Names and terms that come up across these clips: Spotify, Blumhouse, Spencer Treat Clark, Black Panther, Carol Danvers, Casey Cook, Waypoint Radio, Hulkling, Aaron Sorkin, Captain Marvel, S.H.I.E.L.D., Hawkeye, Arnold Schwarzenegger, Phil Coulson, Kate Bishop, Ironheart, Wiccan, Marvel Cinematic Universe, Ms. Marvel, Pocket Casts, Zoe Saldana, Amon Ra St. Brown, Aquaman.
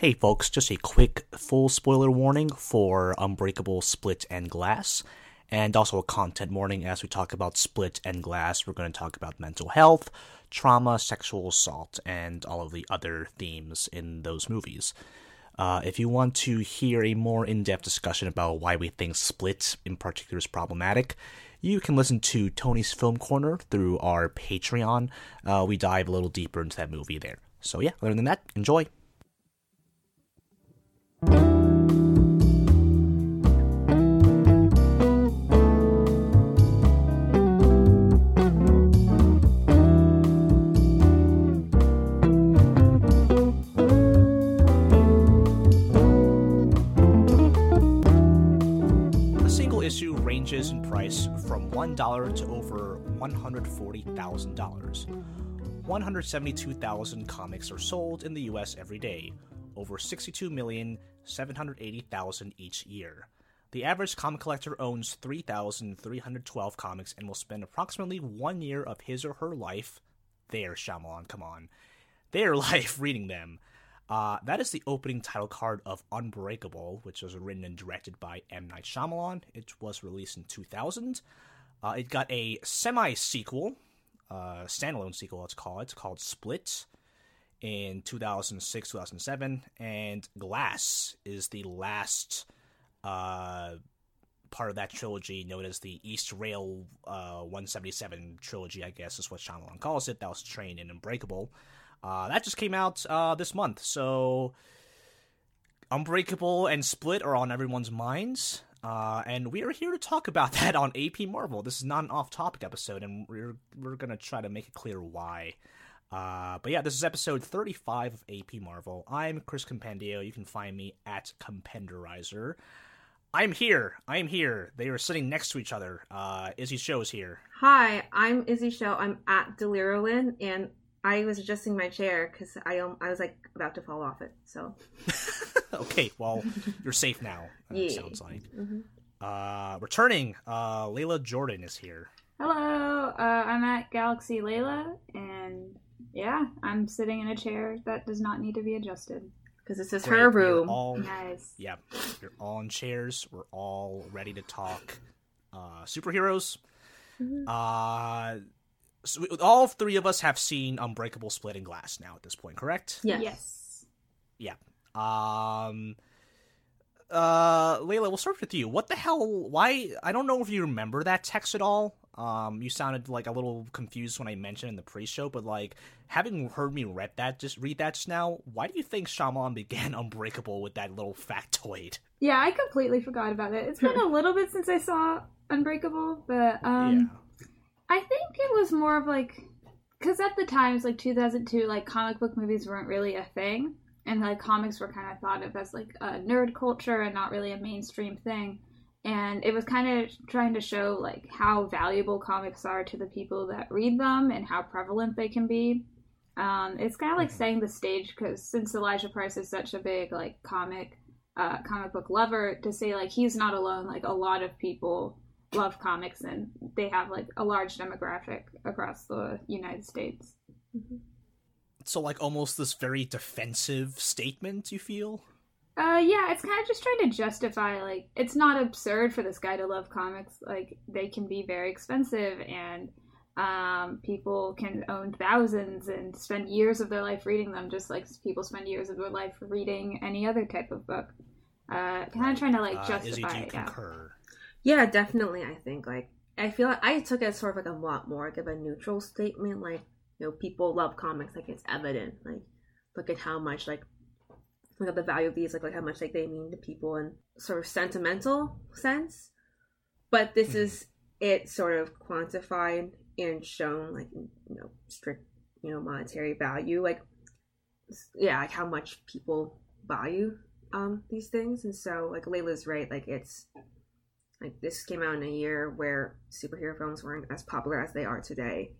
Hey folks, just a quick full spoiler warning for Unbreakable, Split, and Glass, and also a content warning as we talk about Split and Glass. We're going to talk about mental health, trauma, sexual assault, and all of the other themes in those movies. If you want to hear a more in-depth discussion about why we think Split in particular is problematic, you can listen to Tony's Film Corner through our Patreon. We dive a little deeper into that movie there. So yeah, other than that, enjoy. In price from $1 to over $140,000. 172,000 comics are sold in the US every day, over 62,780,000 each year. The average comic collector owns 3,312 comics and will spend approximately 1 year of his or her life, their life reading them. That is the opening title card of Unbreakable, which was written and directed by M. Night Shyamalan. It was released in 2000. It got a semi-sequel, standalone sequel, let's call it. It's called Split in 2006-2007. And Glass is the last part of that trilogy, known as the East Rail 177 trilogy, I guess is what Shyamalan calls it. That was trained in Unbreakable. That just came out this month, so Unbreakable and Split are on everyone's minds, and we are here to talk about that on AP Marvel. This is not an off-topic episode, and we're going to try to make it clear why. But yeah, this is episode 35 of AP Marvel. I'm Chris Compendio. You can find me at Compenderizer. I am here. They are sitting next to each other. Izzy Show is here. Hi, I'm Izzy Show. I'm at Delirolin, and I was adjusting my chair because I was like about to fall off it. So okay, well you're safe now. It sounds like. Mm-hmm. Returning, Layla Jordan is here. Hello, I'm at Galaxy Layla, and yeah, I'm sitting in a chair that does not need to be adjusted because this is her room. Nice. Yeah, you're all in chairs. We're all ready to talk superheroes. Mm-hmm. So all three of us have seen Unbreakable, Split, and Glass now at this point, correct? Yes. Yeah. Layla, we'll start with you. What the hell? Why? I don't know if you remember that text at all. You sounded like a little confused when I mentioned in the pre-show, but like having heard me read that just now, why do you think Shyamalan began Unbreakable with that little factoid? Yeah, I completely forgot about it. It's been a little bit since I saw Unbreakable, but yeah. I think it was more of like, because at the time, it's like 2002, like comic book movies weren't really a thing. And like comics were kind of thought of as like a nerd culture and not really a mainstream thing. And it was kind of trying to show like how valuable comics are to the people that read them and how prevalent they can be. It's kind of like setting the stage because since Elijah Price is such a big like comic book lover, to say like he's not alone, like a lot of people love comics and they have like a large demographic across the United States. Mm-hmm. So like almost this very defensive statement, you feel? Yeah, it's kind of just trying to justify like it's not absurd for this guy to love comics. Like they can be very expensive and people can own thousands and spend years of their life reading them, just like people spend years of their life reading any other type of book. Kind of trying to like justify. Izzy, do you concur? Yeah, definitely. I think like I feel like I took it as sort of like a lot more like of a neutral statement, like you know people love comics, like it's evident, like look at how much like look at the value of these, like how much like they mean to people in sort of sentimental sense. But this is it sort of quantified and shown like you know strict you know monetary value, like yeah, like how much people value these things. And so like Layla's right, like it's. Like, this came out in a year where superhero films weren't as popular as they are today.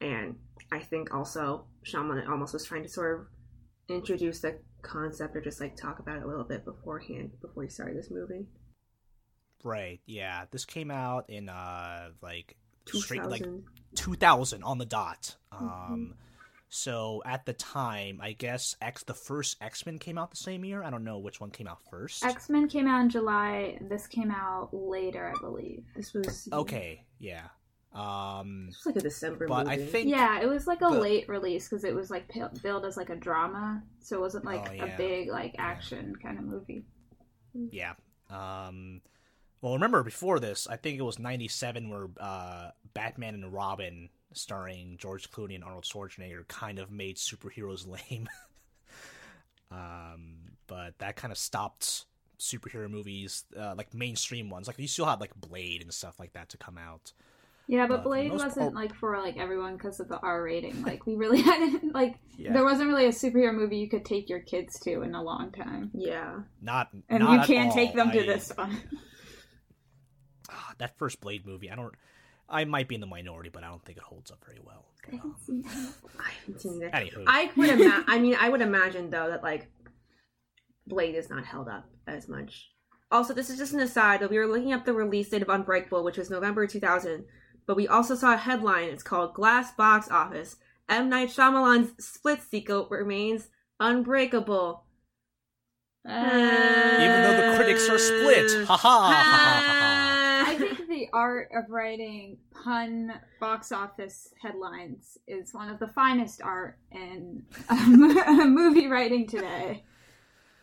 And I think also Shyamalan almost was trying to sort of introduce the concept or just, like, talk about it a little bit beforehand, before he started this movie. Right, yeah. This came out in, 2000 on the dot. So at the time, I guess the first X-Men came out the same year. I don't know which one came out first. X-Men came out in July. This came out later, I believe. This was... Okay, yeah. It was like a December movie. I think it was like a late release because it was like billed as like a drama. So it wasn't like a big like action kind of movie. Yeah. Well, remember before this, I think it was 97 where Batman and Robin starring George Clooney and Arnold Schwarzenegger kind of made superheroes lame. But that kind of stopped superhero movies, like mainstream ones. Like you still had like Blade and stuff like that to come out. Yeah, but Blade wasn't like for like everyone because of the R rating. Like we really hadn't like there wasn't really a superhero movie you could take your kids to in a long time. Yeah, not you can't all. Take them to this one. That first Blade movie, I might be in the minority, but I don't think it holds up very well. I haven't seen that. Anywho. I would imagine though that like Blade is not held up as much. Also, this is just an aside, but we were looking up the release date of Unbreakable, which was November 2000. But we also saw a headline. It's called Glass Box Office. M. Night Shyamalan's Split sequel remains unbreakable. Even though the critics are split. Ha ha ha ha. I think the art of writing pun box office headlines is one of the finest art in movie writing today.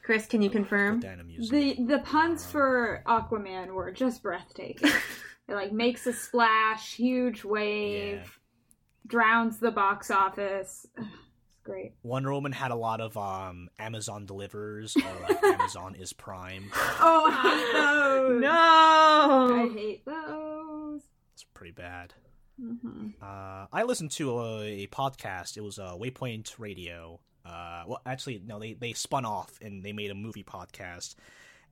Chris, can you confirm? The puns for Aquaman were just breathtaking. It like makes a splash, huge wave, drowns the box office. It's great. Wonder Woman had a lot of Amazon delivers or like Amazon is Prime. Oh, I hate those. It's pretty bad. Mm-hmm. I listened to a podcast. It was Waypoint Radio. Well, actually, no, they spun off and they made a movie podcast,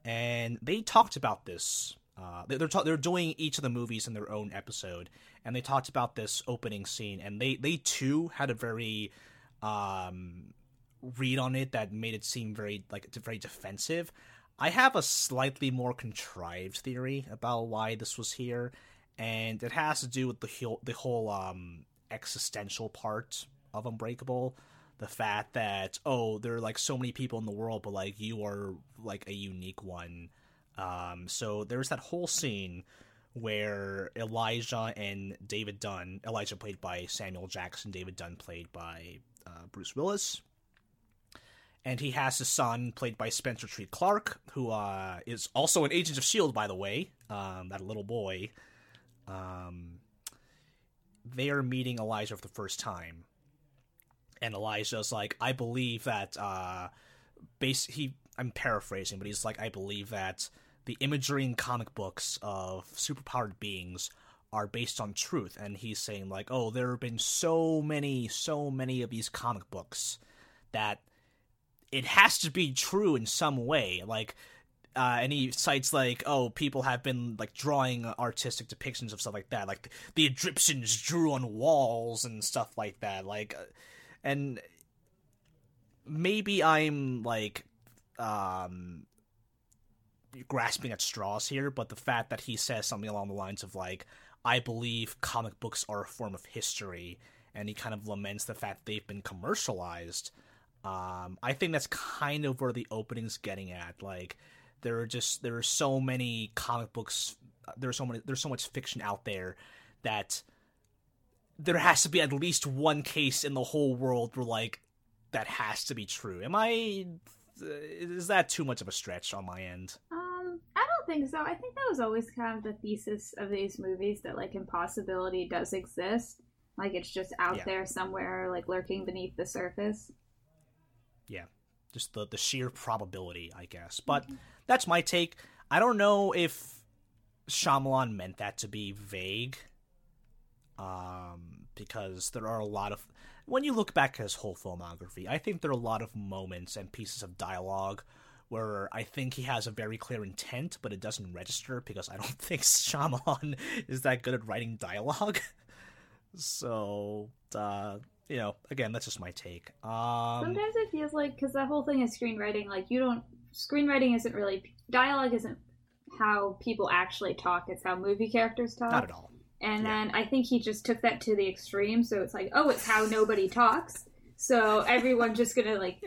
and they talked about this. They're doing each of the movies in their own episode, and they talked about this opening scene, and they too had a very read on it that made it seem very defensive. I have a slightly more contrived theory about why this was here, and it has to do with the whole existential part of Unbreakable. The fact that, there are, like, so many people in the world, but, like, you are, like, a unique one. So there's that whole scene where Elijah and David Dunn, Elijah played by Samuel Jackson, David Dunn played by Bruce Willis. And he has his son played by Spencer Treat Clark, who is also an agent of S.H.I.E.L.D., by the way, that little boy. They are meeting Elijah for the first time. And Elijah's like, I believe that, I'm paraphrasing, but he's like, I believe that the imagery in comic books of superpowered beings are based on truth. And he's saying like, there have been so many of these comic books that it has to be true in some way. Like, and he cites like, people have been like drawing artistic depictions of stuff like that. Like the Egyptians drew on walls and stuff like that. Like... And maybe I'm, like, grasping at straws here, but the fact that he says something along the lines of, like, I believe comic books are a form of history, and he kind of laments the fact they've been commercialized, I think that's kind of where the opening's getting at. Like, there are so many comic books, there's so much fiction out there that... There has to be at least one case in the whole world where, like, that has to be true. Is that too much of a stretch on my end? I don't think so. I think that was always kind of the thesis of these movies, that, like, impossibility does exist. Like, it's just out there somewhere, like, lurking beneath the surface. Yeah. Just the sheer probability, I guess. But that's my take. I don't know if Shyamalan meant that to be vague. Because there are a lot of... When you look back at his whole filmography, I think there are a lot of moments and pieces of dialogue where I think he has a very clear intent, but it doesn't register because I don't think Shyamalan is that good at writing dialogue. So, again, that's just my take. Sometimes it feels like... Because the whole thing is screenwriting. Like, you don't... Screenwriting isn't really... Dialogue isn't how people actually talk. It's how movie characters talk. Not at all. And then I think he just took that to the extreme, so it's like, it's how nobody talks. So everyone's just going to, like,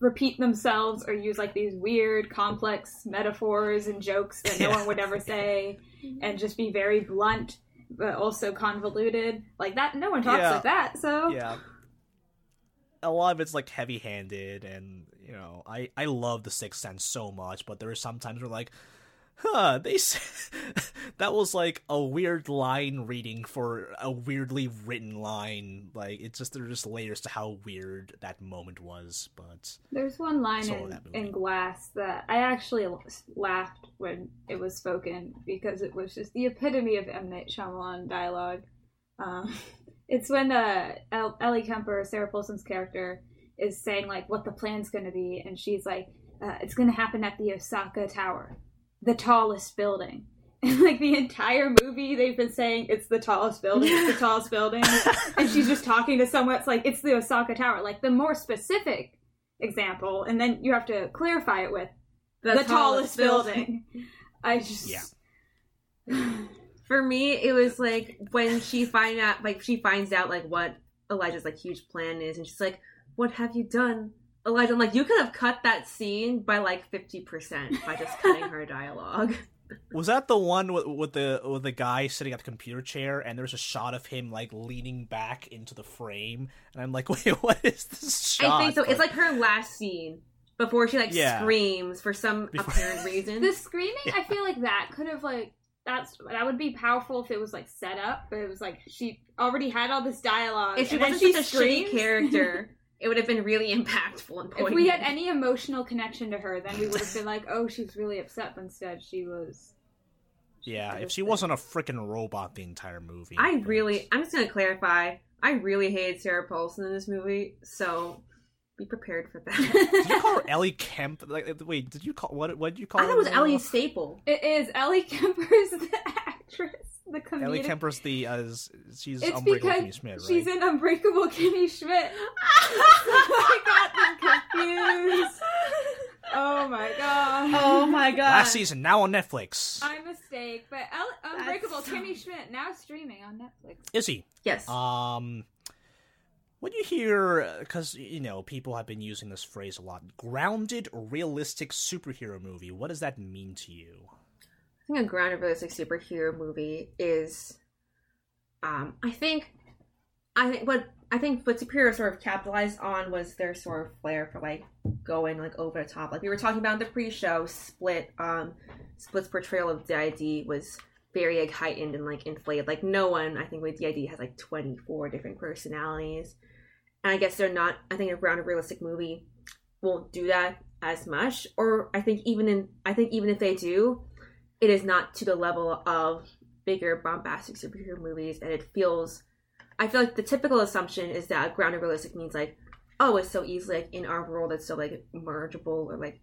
repeat themselves or use, like, these weird, complex metaphors and jokes that no one would ever say and just be very blunt but also convoluted. Like, that, no one talks like that, so... Yeah. A lot of it's, like, heavy-handed and, you know, I love The Sixth Sense so much, but there are some times where, like, they that was, like, a weird line reading for a weirdly written line. Like, it's just, there are just layers to how weird that moment was, but... There's one line in Glass that I actually laughed when it was spoken because it was just the epitome of M. Night Shyamalan dialogue. It's when Ellie Kemper, Sarah Paulson's character, is saying, like, what the plan's going to be, and she's like, it's going to happen at the Osaka Tower, the tallest building. And, like, the entire movie, they've been saying, it's the tallest building, it's the tallest building. And she's just talking to someone, it's like, it's the Osaka Tower. Like, the more specific example, and then you have to clarify it with, the tallest building. I just... Yeah. For me, it was, like, when she finds out, like, what Elijah's, like, huge plan is, and she's like, what have you done, Elijah? I'm like, you could have cut that scene by, like, 50% by just cutting her dialogue. Was that the one with the guy sitting at the computer chair, and there's a shot of him, like, leaning back into the frame, and I'm like, wait, what is this shot? I think so. It's, like, her last scene. Before she, like, screams for some apparent reason. The screaming, I feel like that could have, like... That would be powerful if it was, like, set up, but it was, like, she already had all this dialogue. If she wasn't such a shitty character, it would have been really impactful and poignant. If we had any emotional connection to her, then we would have been like, oh, she's really upset, but instead she was... Yeah, if she wasn't a freaking robot the entire movie. I'm just gonna clarify, I really hated Sarah Paulson in this movie, so... Be prepared for that. Did you call her Ellie Kemp? Like, wait, did you call what did you call her? I thought it was Ellie Staple. It is. Ellie Kemper's the actress, the comedian. Ellie Kemper's the she's Unbreakable Kimmy Schmidt, right? She's in Unbreakable Kimmy Schmidt. I got them confused. Oh my god. Oh my god. Last season, now on Netflix. My mistake, but Unbreakable Kimmy Schmidt now streaming on Netflix. Is he? Yes. When you hear, because, you know, people have been using this phrase a lot, grounded, realistic superhero movie, what does that mean to you? I think a grounded, realistic superhero movie is, I think what superheroes sort of capitalized on was their sort of flair for, like, going, like, over the top. Like, we were talking about in the pre-show, Split, Split's portrayal of DID was very, like, heightened and, like, inflated. Like, no one, I think, with DID has, like, 24 different personalities. And I guess they're not, I think a grounded realistic movie won't do that as much. Or I think even if they do, it is not to the level of bigger bombastic superhero movies. And I feel like the typical assumption is that grounded realistic means, like, oh, it's so easy, like, in our world, it's so, like, mergeable, or, like,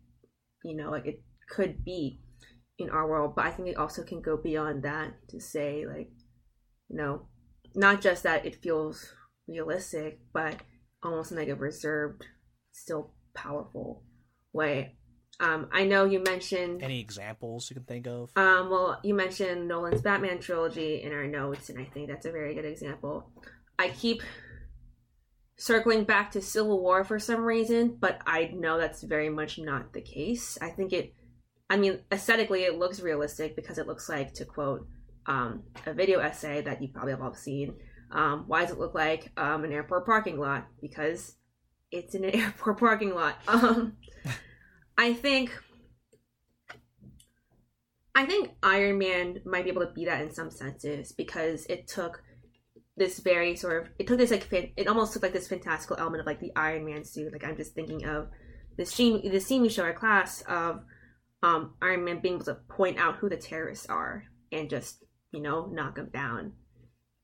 you know, like, it could be in our world. But I think it also can go beyond that to say, like, you know, not just that it feels realistic, but almost in, like, a reserved, still powerful way. I know you mentioned... Any examples you can think of? Well, you mentioned Nolan's Batman trilogy in our notes, and I think that's a very good example. I keep circling back to Civil War for some reason, but I know that's very much not the case. Aesthetically, it looks realistic because it looks like, to quote a video essay that you probably have all seen, why does it look like an airport parking lot? Because it's in an airport parking lot. I think Iron Man might be able to be that in some senses because it almost took this fantastical element of, like, the Iron Man suit. Like, I'm just thinking of the scene we show our class of Iron Man being able to point out who the terrorists are and just, you know, knock them down.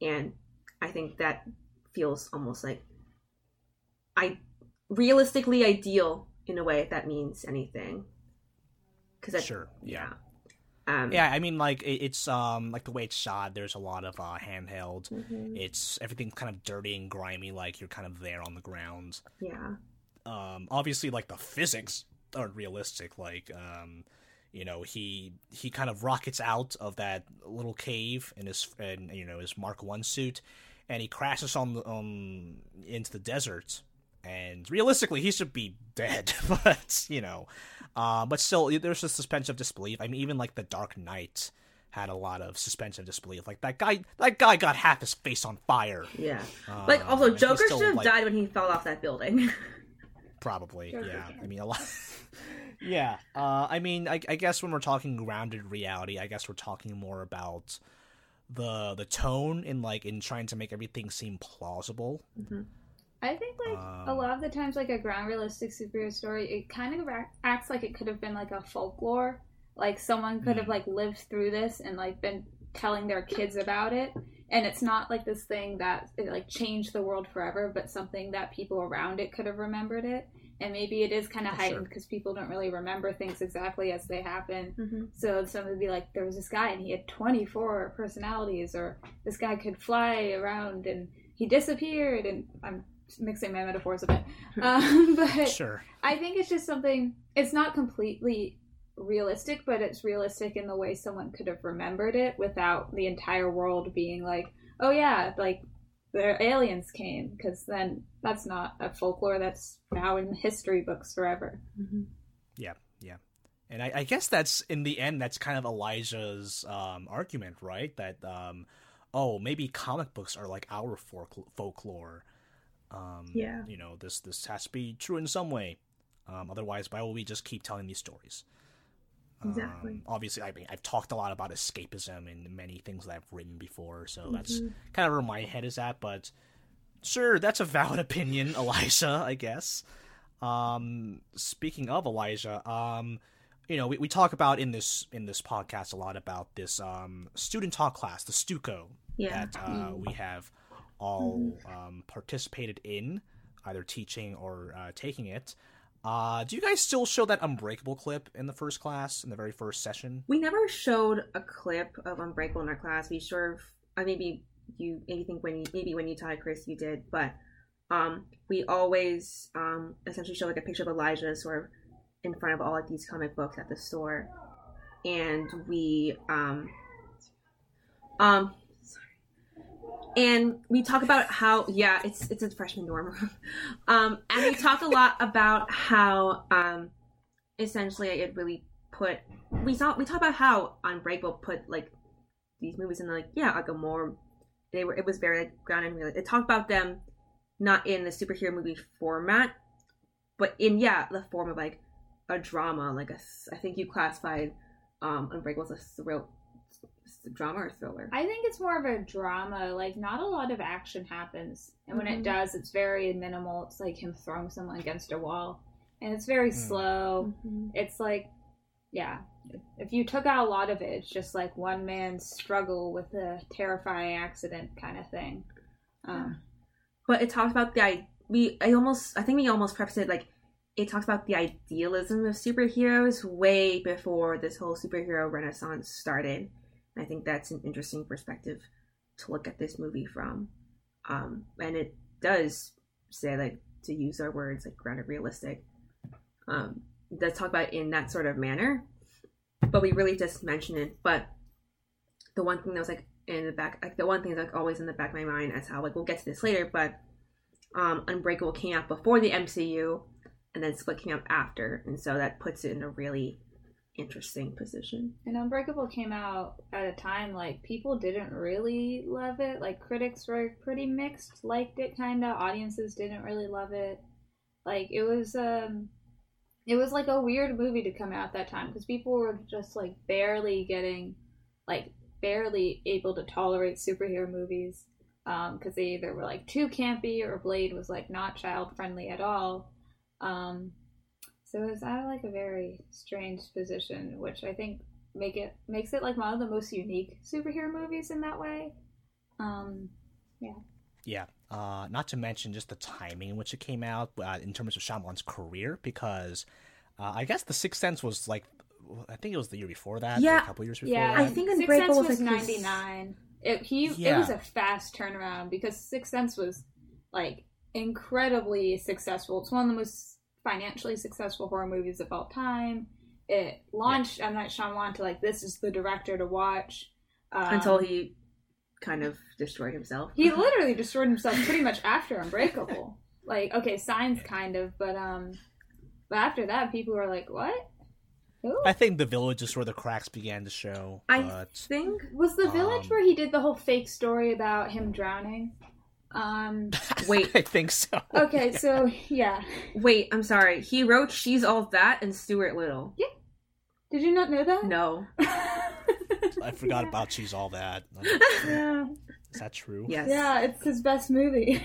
And I think that feels almost like realistically ideal in a way, if that means anything. Sure. Yeah. Yeah, I mean, like, it's, like, the way it's shot, there's a lot of handheld. Mm-hmm. It's everything kind of dirty and grimy, like, you're kind of there on the ground. Yeah. Obviously, like, the physics aren't realistic, like, you know, he kind of rockets out of that little cave in his Mark I suit, and he crashes into the desert, And realistically, he should be dead, but, you know. But still, there's a suspension of disbelief. I mean, even, like, The Dark Knight had a lot of suspension of disbelief. Like, that guy got half his face on fire. Yeah. Like, also, Joker should have died when he fell off that building. Probably, yeah. I mean, a lot... Yeah. I mean, I guess when we're talking grounded reality, I guess we're talking more about the tone and, like, in trying to make everything seem plausible. Mm-hmm. I think, like, a lot of the times, like, a ground realistic superhero story, it kind of acts like it could have been, like, a folklore. Like, someone could have, like, lived through this and, like, been telling their kids about it. And it's not, like, this thing that, it, like, changed the world forever, but something that people around it could have remembered it. And maybe it is kind of heightened because people don't really remember things exactly as they happen. Mm-hmm. So someone would be like, there was this guy and he had 24 personalities, or this guy could fly around and he disappeared, and I'm mixing my metaphors a bit, but sure. I think it's just something, it's not completely realistic, but it's realistic in the way someone could have remembered it without the entire world being like, oh yeah, like the aliens came, because then that's not a folklore, that's now in history books forever. Mm-hmm. yeah and I guess that's, in the end, that's kind of Elijah's argument, right? That maybe comic books are like our folklore. You know, this has to be true in some way. Otherwise, why will we just keep telling these stories? Exactly. Obviously, I mean, I've talked a lot about escapism in many things that I've written before, so that's kind of where my head is at. But sure, that's a valid opinion, Elijah, I guess. Speaking of Elijah, you know, we talk about in this podcast a lot about this student talk class, the Stuco, that we have all participated in, either teaching or taking it. Do you guys still show that Unbreakable clip in the first class, in the very first session? We never showed a clip of Unbreakable in our class. We sure, maybe when you taught it, Chris, you did, but we always essentially show like a picture of Elijah sort of in front of all of these comic books at the store, and we and we talk about how, it's a freshman dorm room. And we talk a lot about how, essentially, it really put, we talk about how Unbreakable put, like, these movies in, like, like a more, it was very, like, grounded. It talked about them not in the superhero movie format, but in, the form of, like, a drama. Like, I think you classified Unbreakable as a surreal drama or thriller? I think it's more of a drama. Like, not a lot of action happens, and when it does, it's very minimal. It's like him throwing someone against a wall, and it's very slow. It's like, if you took out a lot of it, it's just like one man's struggle with a terrifying accident kind of thing. But it talks about I think we almost prefaced it, like, it talks about the idealism of superheroes way before this whole superhero renaissance started. I think that's an interesting perspective to look at this movie from. And it does say, like, to use our words, like, grounded realistic. It does talk about it in that sort of manner, but we really just mention it. But the one thing that was, like, in the back, like, the one thing that's, like, always in the back of my mind as how, like, we'll get to this later, but Unbreakable came out before the MCU, and then Split came out after. And so that puts it in a really interesting position. And Unbreakable came out at a time, like, people didn't really love it. Like, critics were pretty mixed, liked it kind of, audiences didn't really love it. Like, it was like a weird movie to come out at that time, because people were just, like, barely able to tolerate superhero movies, because they either were, like, too campy, or Blade was, like, not child friendly at all. So it's at, like, a very strange position, which I think makes it, like, one of the most unique superhero movies in that way. Not to mention just the timing in which it came out, in terms of Shyamalan's career, because I guess The Sixth Sense was, like, I think it was the year before that, or a couple years before that. I think Unbreakable was 99. It was a fast turnaround, because Sixth Sense was, like, incredibly successful. It's one of the most financially successful horror movies of all time. It launched M. Night Shyamalan to, like, this is the director to watch. Until he kind of destroyed himself. He literally destroyed himself pretty much after Unbreakable. Like, okay, Signs kind of, but after that, people were like, what? Who? I think The Village is where the cracks began to show. I think... Was The Village where he did the whole fake story about him drowning? Wait. I think so. Okay, so, yeah. Wait, I'm sorry. He wrote She's All That and Stuart Little. Yeah. Did you not know that? No. I forgot about She's All That. Yeah. Is that true? Yes. Yeah, it's his best movie.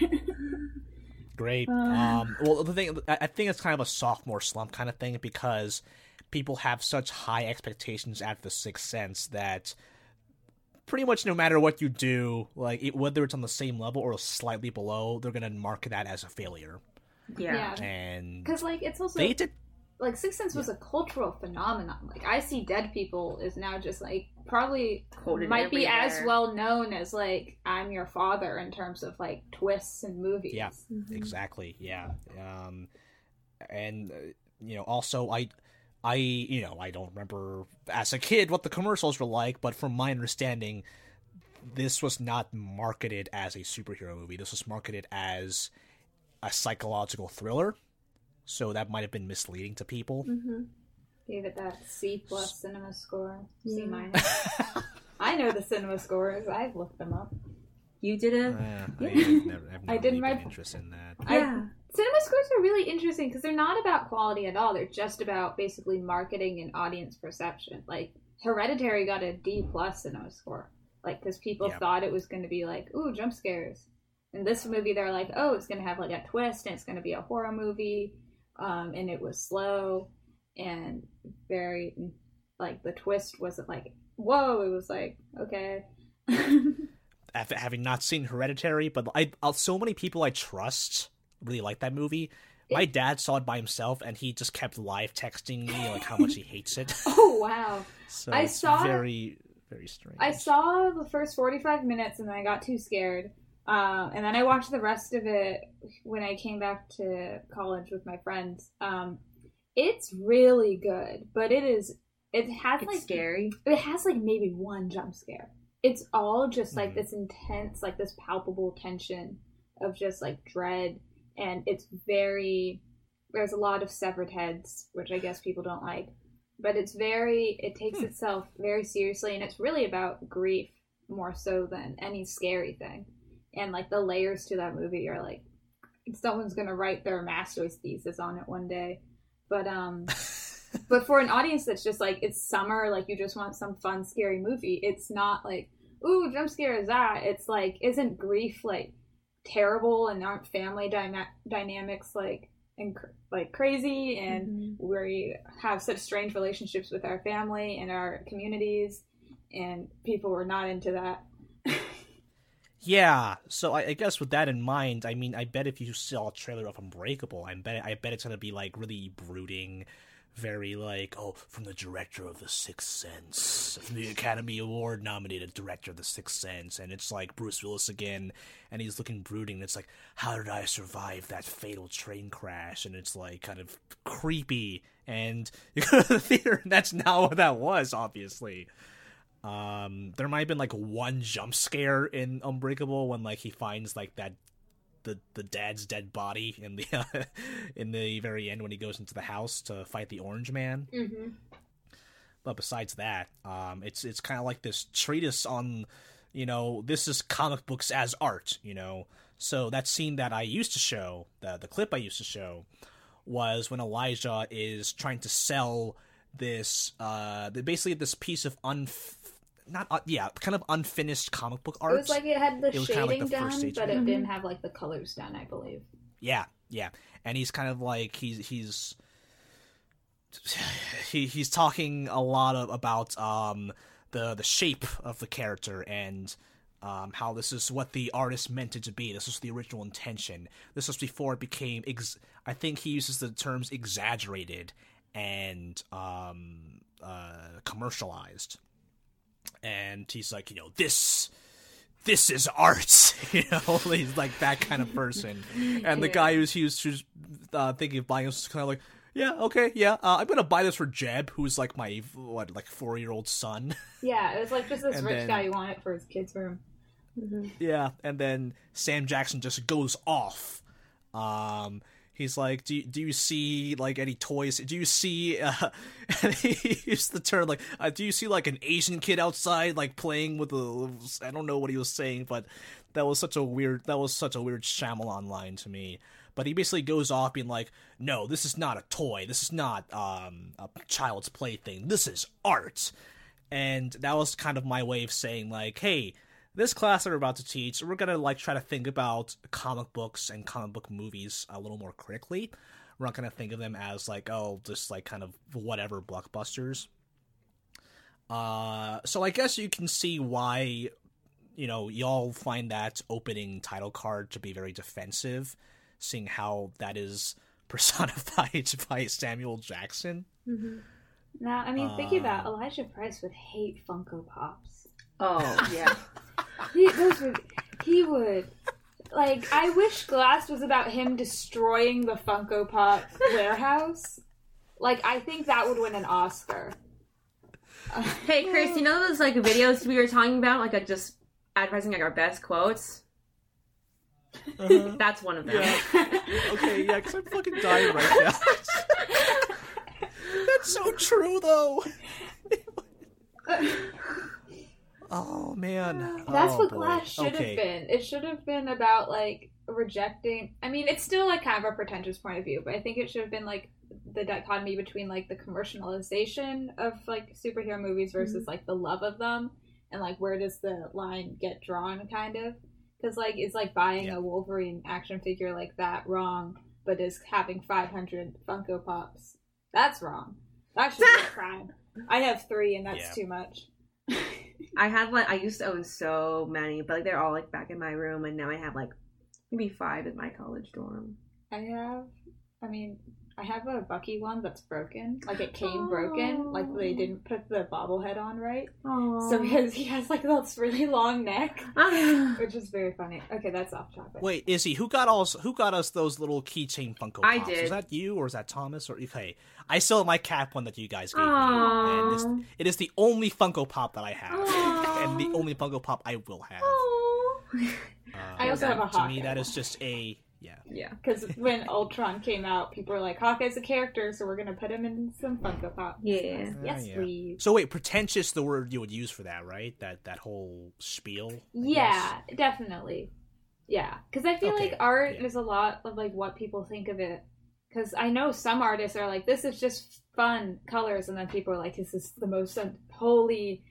Great. Well, the thing, I think it's kind of a sophomore slump kind of thing because people have such high expectations after The Sixth Sense that pretty much no matter what you do, like whether it's on the same level or slightly below, they're going to mark that as a failure. Yeah. And because, like, it's also... Like, Sixth Sense was a cultural phenomenon. Like, I See Dead People is now just, like, probably might be as well known as, like, I'm Your Father in terms of, like, twists and movies. Yeah, mm-hmm. Exactly, yeah. And, you know, also, I don't remember as a kid what the commercials were like, but from my understanding, this was not marketed as a superhero movie. This was marketed as a psychological thriller. So that might have been misleading to people. Mm-hmm. Gave it that C+ cinema score. Mm-hmm. C-. I know the cinema scores. I've looked them up. You did it. I've never really been interested in that. Cinema scores are really interesting because they're not about quality at all. They're just about basically marketing and audience perception. Like, Hereditary got a D+ cinema score. Like, because people thought it was going to be like, ooh, jump scares. In this movie, they're like, oh, it's going to have, like, a twist and it's going to be a horror movie. And it was slow and very, like, the twist wasn't like, whoa, it was like, okay. Having not seen Hereditary, but so many people I trust really like that movie. My dad saw it by himself and he just kept live texting me, like, how much he hates it. Oh, wow. So very, very strange. I saw the first 45 minutes and then I got too scared. And then I watched the rest of it when I came back to college with my friends. It's really good, but it's scary. It has like maybe one jump scare. It's all just like this intense, like this palpable tension of just like dread. And it's there's a lot of severed heads, which I guess people don't like, but it takes itself very seriously. And it's really about grief more so than any scary thing. And, like, the layers to that movie are, like, someone's going to write their master's thesis on it one day. But but for an audience that's just, like, it's summer, like, you just want some fun, scary movie, it's not, like, ooh, jump scare is that. It's, like, isn't grief, like, terrible and aren't family dynamics, like, crazy? And we have such strange relationships with our family and our communities, and people were not into that. Yeah, so I guess with that in mind, I mean, I bet if you saw a trailer of Unbreakable, I bet it's going to be, like, really brooding, very, like, oh, from the director of The Sixth Sense, from the Academy Award-nominated director of The Sixth Sense, and it's, like, Bruce Willis again, and he's looking brooding, and it's like, how did I survive that fatal train crash? And it's, like, kind of creepy, and you go to the theater, and that's not what that was, obviously. There might have been, like, one jump scare in Unbreakable when, like, he finds, like, that the dad's dead body in the very end when he goes into the house to fight the Orange Man. Mm-hmm. But besides that, it's kind of like this treatise on, you know, this is comic books as art, you know. So that scene that I used to show, the clip I used to show, was when Elijah is trying to sell this, basically this piece of kind of unfinished comic book art. It was like it had the shading done, but it didn't have, like, the colors done, I believe. Yeah. And he's kind of like, he's talking a lot about the shape of the character and how this is what the artist meant it to be. This was the original intention. This was before it became, I think he uses the terms exaggerated and commercialized. And he's like, you know, this is art, you know. He's like that kind of person. And the guy who's thinking of buying was kind of like, yeah, okay, yeah, I'm gonna buy this for Jeb, who's like my 4-year-old son. Yeah, it was like just this guy who wanted it for his kid's room. Mm-hmm. Yeah, and then Sam Jackson just goes off He's like, do you see like any toys? Do you see? And he used the term like, do you see like an Asian kid outside like playing with a? I don't know what he was saying, but that was such a weird. That was such a weird Shyamalan line to me. But he basically goes off being like, no, this is not a toy. This is not a child's plaything. This is art. And that was kind of my way of saying like, hey, this class that we're about to teach, we're going to like try to think about comic books and comic book movies a little more critically. We're not going to think of them as like, oh, just like kind of whatever blockbusters. So I guess you can see why, you know, y'all find that opening title card to be very defensive, seeing how that is personified by Samuel Jackson. Mm-hmm. Now, I mean, thinking about Elijah Price would hate Funko Pops. Oh, yeah. He would. Like, I wish Glass was about him destroying the Funko Pop warehouse. Like, I think that would win an Oscar. Hey, Chris, you know those, like, videos we were talking about? Like, just advertising, like, our best quotes? Uh-huh. That's one of them. Yeah. Okay, yeah, because I'm fucking dying right now. That's so true, though. Oh, man. That's what Glass should have been. It should have been about, like, rejecting... I mean, it's still, like, kind of a pretentious point of view, but I think it should have been, like, the dichotomy between, like, the commercialization of, like, superhero movies versus, mm-hmm. like, the love of them, and, like, where does the line get drawn, kind of. Because, like, it's like buying a Wolverine action figure like that wrong, but is having 500 Funko Pops. That's wrong. That should be a crime. I have 3, and that's too much. I had, like, I used to own so many, but, like, they're all, like, back in my room, and now I have, like, maybe 5 in my college dorm. I have a Bucky one that's broken. Like, it came broken. Like, they didn't put the bobblehead on right. Aww. So he has like, this really long neck, which is very funny. Okay, that's off topic. Wait, Izzy, who got us those little keychain Funko Pops? I did. Was that you, or is that Thomas? Or okay, I still have my cap one that you guys gave me. And it is the only Funko Pop that I have, and the only Funko Pop I will have. I also have a Hawkeye. To me, that is just a... Yeah. Because when Ultron came out, people were like, Hawkeye's a character, so we're going to put him in some Funko Pop. Yeah. Yes, please. So wait, pretentious, the word you would use for that, right? That whole spiel? I guess. Definitely. Yeah. Because I feel like art is a lot of like what people think of it. Because I know some artists are like, this is just fun colors, and then people are like, this is the most holy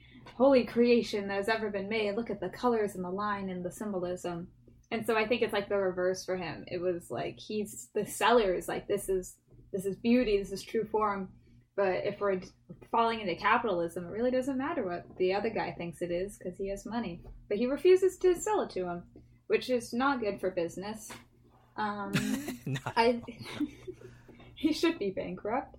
creation that has ever been made. Look at the colors and the line and the symbolism. And so I think it's, like, the reverse for him. It was, like, he's... The seller is, like, this is beauty, this is true form. But if we're falling into capitalism, it really doesn't matter what the other guy thinks it is, because he has money. But he refuses to sell it to him, which is not good for business. He should be bankrupt.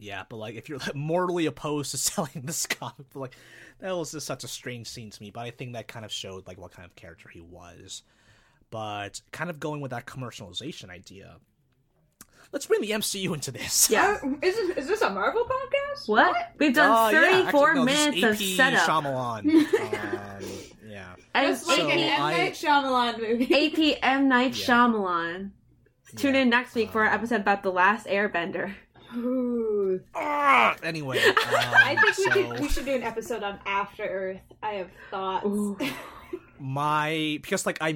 Yeah, but, like, if you're like, mortally opposed to selling this comic, like, that was just such a strange scene to me. But I think that kind of showed, like, what kind of character he was. But kind of going with that commercialization idea, let's bring the MCU into this. Yeah. Is this a Marvel podcast? What? We've done 34 minutes of setup. Shyamalan. Yeah. It's like an M. Night Shyamalan movie. AP M. Night Shyamalan. Tune in next week for an episode about The Last Airbender. Ooh. Anyway, I think we should do an episode on After Earth. I have thoughts. Because like I'm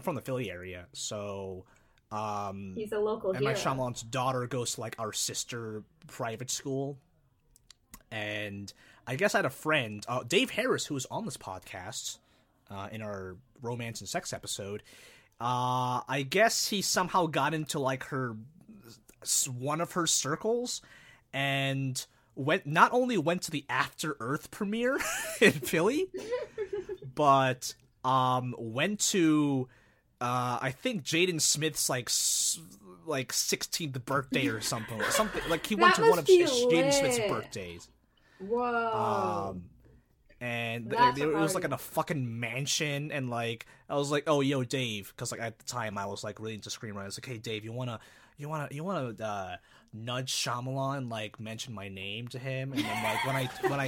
from the Philly area, so he's a local hero. And my Shyamalan's daughter goes to like our sister private school, and I guess I had a friend, Dave Harris, who was on this podcast in our romance and sex episode. I guess he somehow got into like her. One of her circles, and not only went to the After Earth premiere in Philly, but went to I think Jaden Smith's like 16th birthday or something like he went to one of Jaden Smith's birthdays. Whoa. And it was, like, in a fucking mansion, and, like, I was like, oh, yo, Dave, because, like, at the time, I was, like, really into screenwriting. I was like, hey, Dave, you wanna nudge Shyamalan, like, mention my name to him? And then, like, when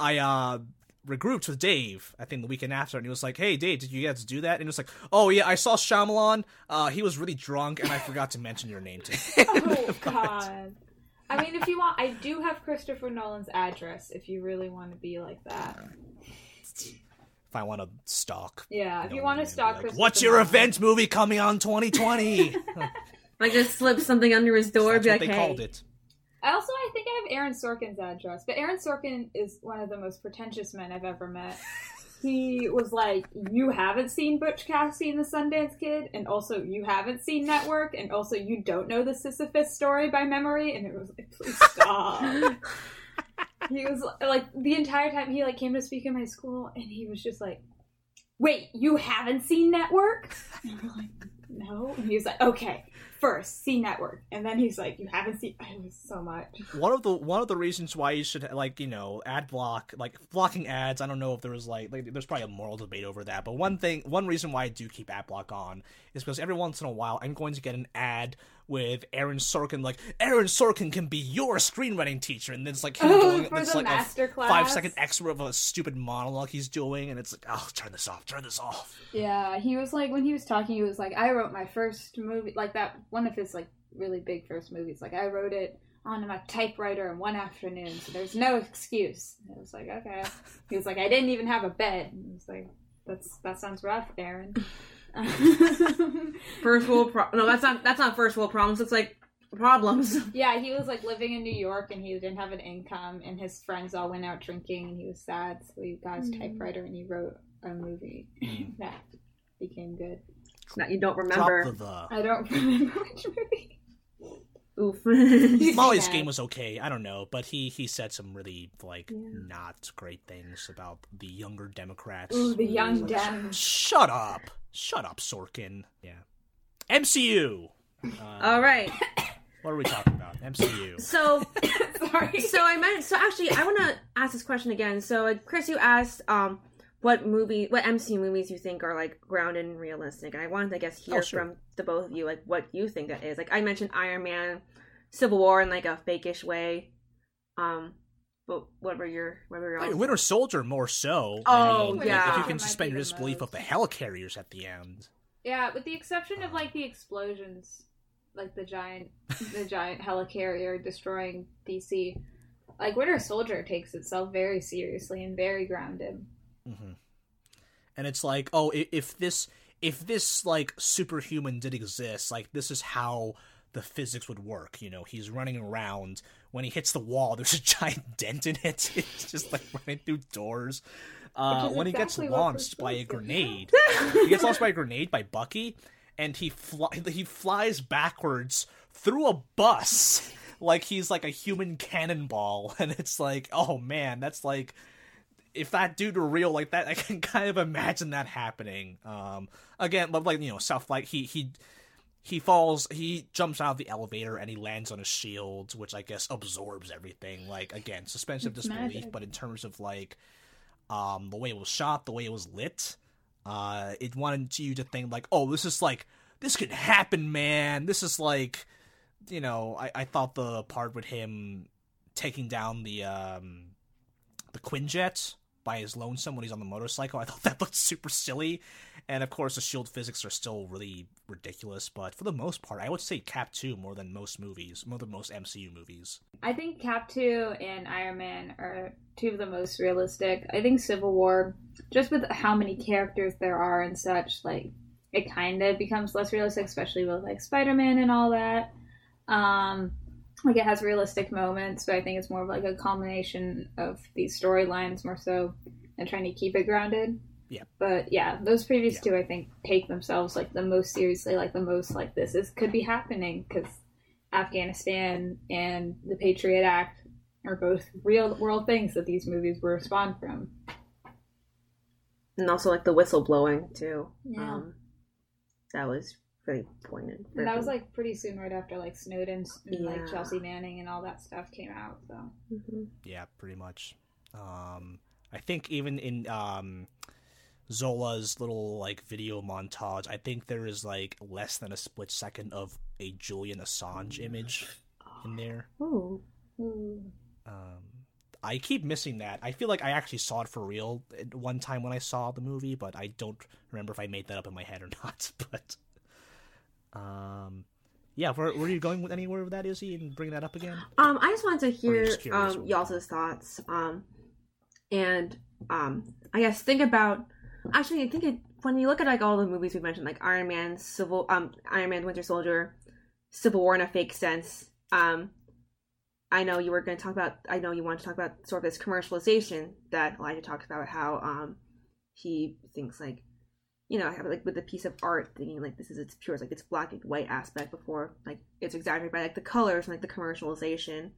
I regrouped with Dave, I think, the weekend after, and he was like, hey, Dave, did you guys do that? And he was like, oh, yeah, I saw Shyamalan. He was really drunk, and I forgot to mention your name to him. Oh, God. I mean, if you want, I do have Christopher Nolan's address, if you really want to be like that. If I want to stalk. Yeah, if Nolan, you want to stalk Christopher Nolan. What's your event movie coming on 2020? Like, just slip something under his door. That's be what like, they hey. Called it. I think I have Aaron Sorkin's address, but Aaron Sorkin is one of the most pretentious men I've ever met. He was like, you haven't seen Butch Cassidy and the Sundance Kid, and also you haven't seen Network, and also you don't know the Sisyphus story by memory, and it was like, please stop. He was like, the entire time he like came to speak in my school, and he was just like, wait, you haven't seen Network? And we're like, no. And he was like, okay. First, see Network, and then he's like, "You haven't seen." I was so much. One of the reasons why you should ad block, like blocking ads. I don't know if there was like there's probably a moral debate over that, but one reason why I do keep ad block on is because every once in a while I'm going to get an ad with Aaron Sorkin, like Aaron Sorkin can be your screenwriting teacher, and then it's like him doing it's like a 5-second excerpt of a stupid monologue he's doing, and it's like, oh, turn this off. Yeah, he was like, when he was talking, he was like, I wrote my first movie, like that one of his like really big first movies, like I wrote it on my typewriter in one afternoon, so there's no excuse. And I was like, okay. He was like, I didn't even have a bed. And I was like, that sounds rough, Aaron. First world no, that's not first world problems. It's like problems. Yeah, he was like living in New York, and he didn't have an income, and his friends all went out drinking, and he was sad, so he got his typewriter and he wrote a movie that became good. That you don't remember. I don't remember which movie. Oof. Molly's Game was okay. I don't know, but he said some really not great things about the younger Democrats. Ooh, the young Dems. Shut up, Sorkin. Yeah. MCU. All right. What are we talking about? MCU. So, sorry. So actually, I want to ask this question again. So, Chris, you asked what MCU movies you think are like grounded and realistic. And I wanted to hear from the both of you what you think that is. Like I mentioned Iron Man, Civil War in a fake-ish way. But what were your Winter Soldier more so. Oh, if you can suspend your disbelief of the helicarriers at the end. Yeah, with the exception of the explosions, the giant helicarrier destroying DC. Winter Soldier takes itself very seriously and very grounded. Mm-hmm. And it's like, oh, if this superhuman did exist, this is how the physics would work. He's running around. When he hits the wall, there's a giant dent in it. It's just running through doors. When he gets launched by a grenade, by Bucky, and he flies backwards through a bus he's a human cannonball. And it's like, oh man, that's like. If that dude were real like that, I can kind of imagine that happening. Again, South Flight, he falls, he jumps out of the elevator and he lands on a shield, which I guess absorbs everything. Again, suspension of disbelief, magic. But in terms of the way it was shot, the way it was lit, it wanted you to think oh, this is this could happen, man. This is I thought the part with him taking down the Quinjet by his lonesome when he's on the motorcycle. I thought that looked super silly. And of course the shield physics are still really ridiculous, but for the most part I would say Cap 2 more than most MCU movies. I think Cap 2 and Iron Man are two of the most realistic. I think Civil War, just with how many characters there are and such, it kind of becomes less realistic, especially with Spider-Man and all that. It has realistic moments, but I think it's more of a culmination of these storylines more so and trying to keep it grounded. Yeah. But yeah, those previous two, I think, take themselves the most seriously, the most this is could be happening, because Afghanistan and the Patriot Act are both real world things that these movies were spawned from. And also the whistleblowing too. Yeah. That was pretty pointed. And that was pretty soon right after Snowden and Chelsea Manning and all that stuff came out. So yeah, pretty much. I think even in Zola's little video montage, I think there is less than a split second of a Julian Assange image in there. Ooh. I keep missing that. I feel like I actually saw it for real one time when I saw the movie, but I don't remember if I made that up in my head or not. But yeah, were you going with anywhere with that, Izzy, and bring that up again? I just wanted to hear y'all's thoughts, and I guess think about. Actually, I think when you look at like all the movies we mentioned, like Iron Man, Winter Soldier, Civil War in a fake sense. I know you want to talk about sort of this commercialization that Elijah talked about, how he thinks like, you know, like with the piece of art thinking like this is its pure, like its black and white aspect before like it's exaggerated by like the colors and like the commercialization.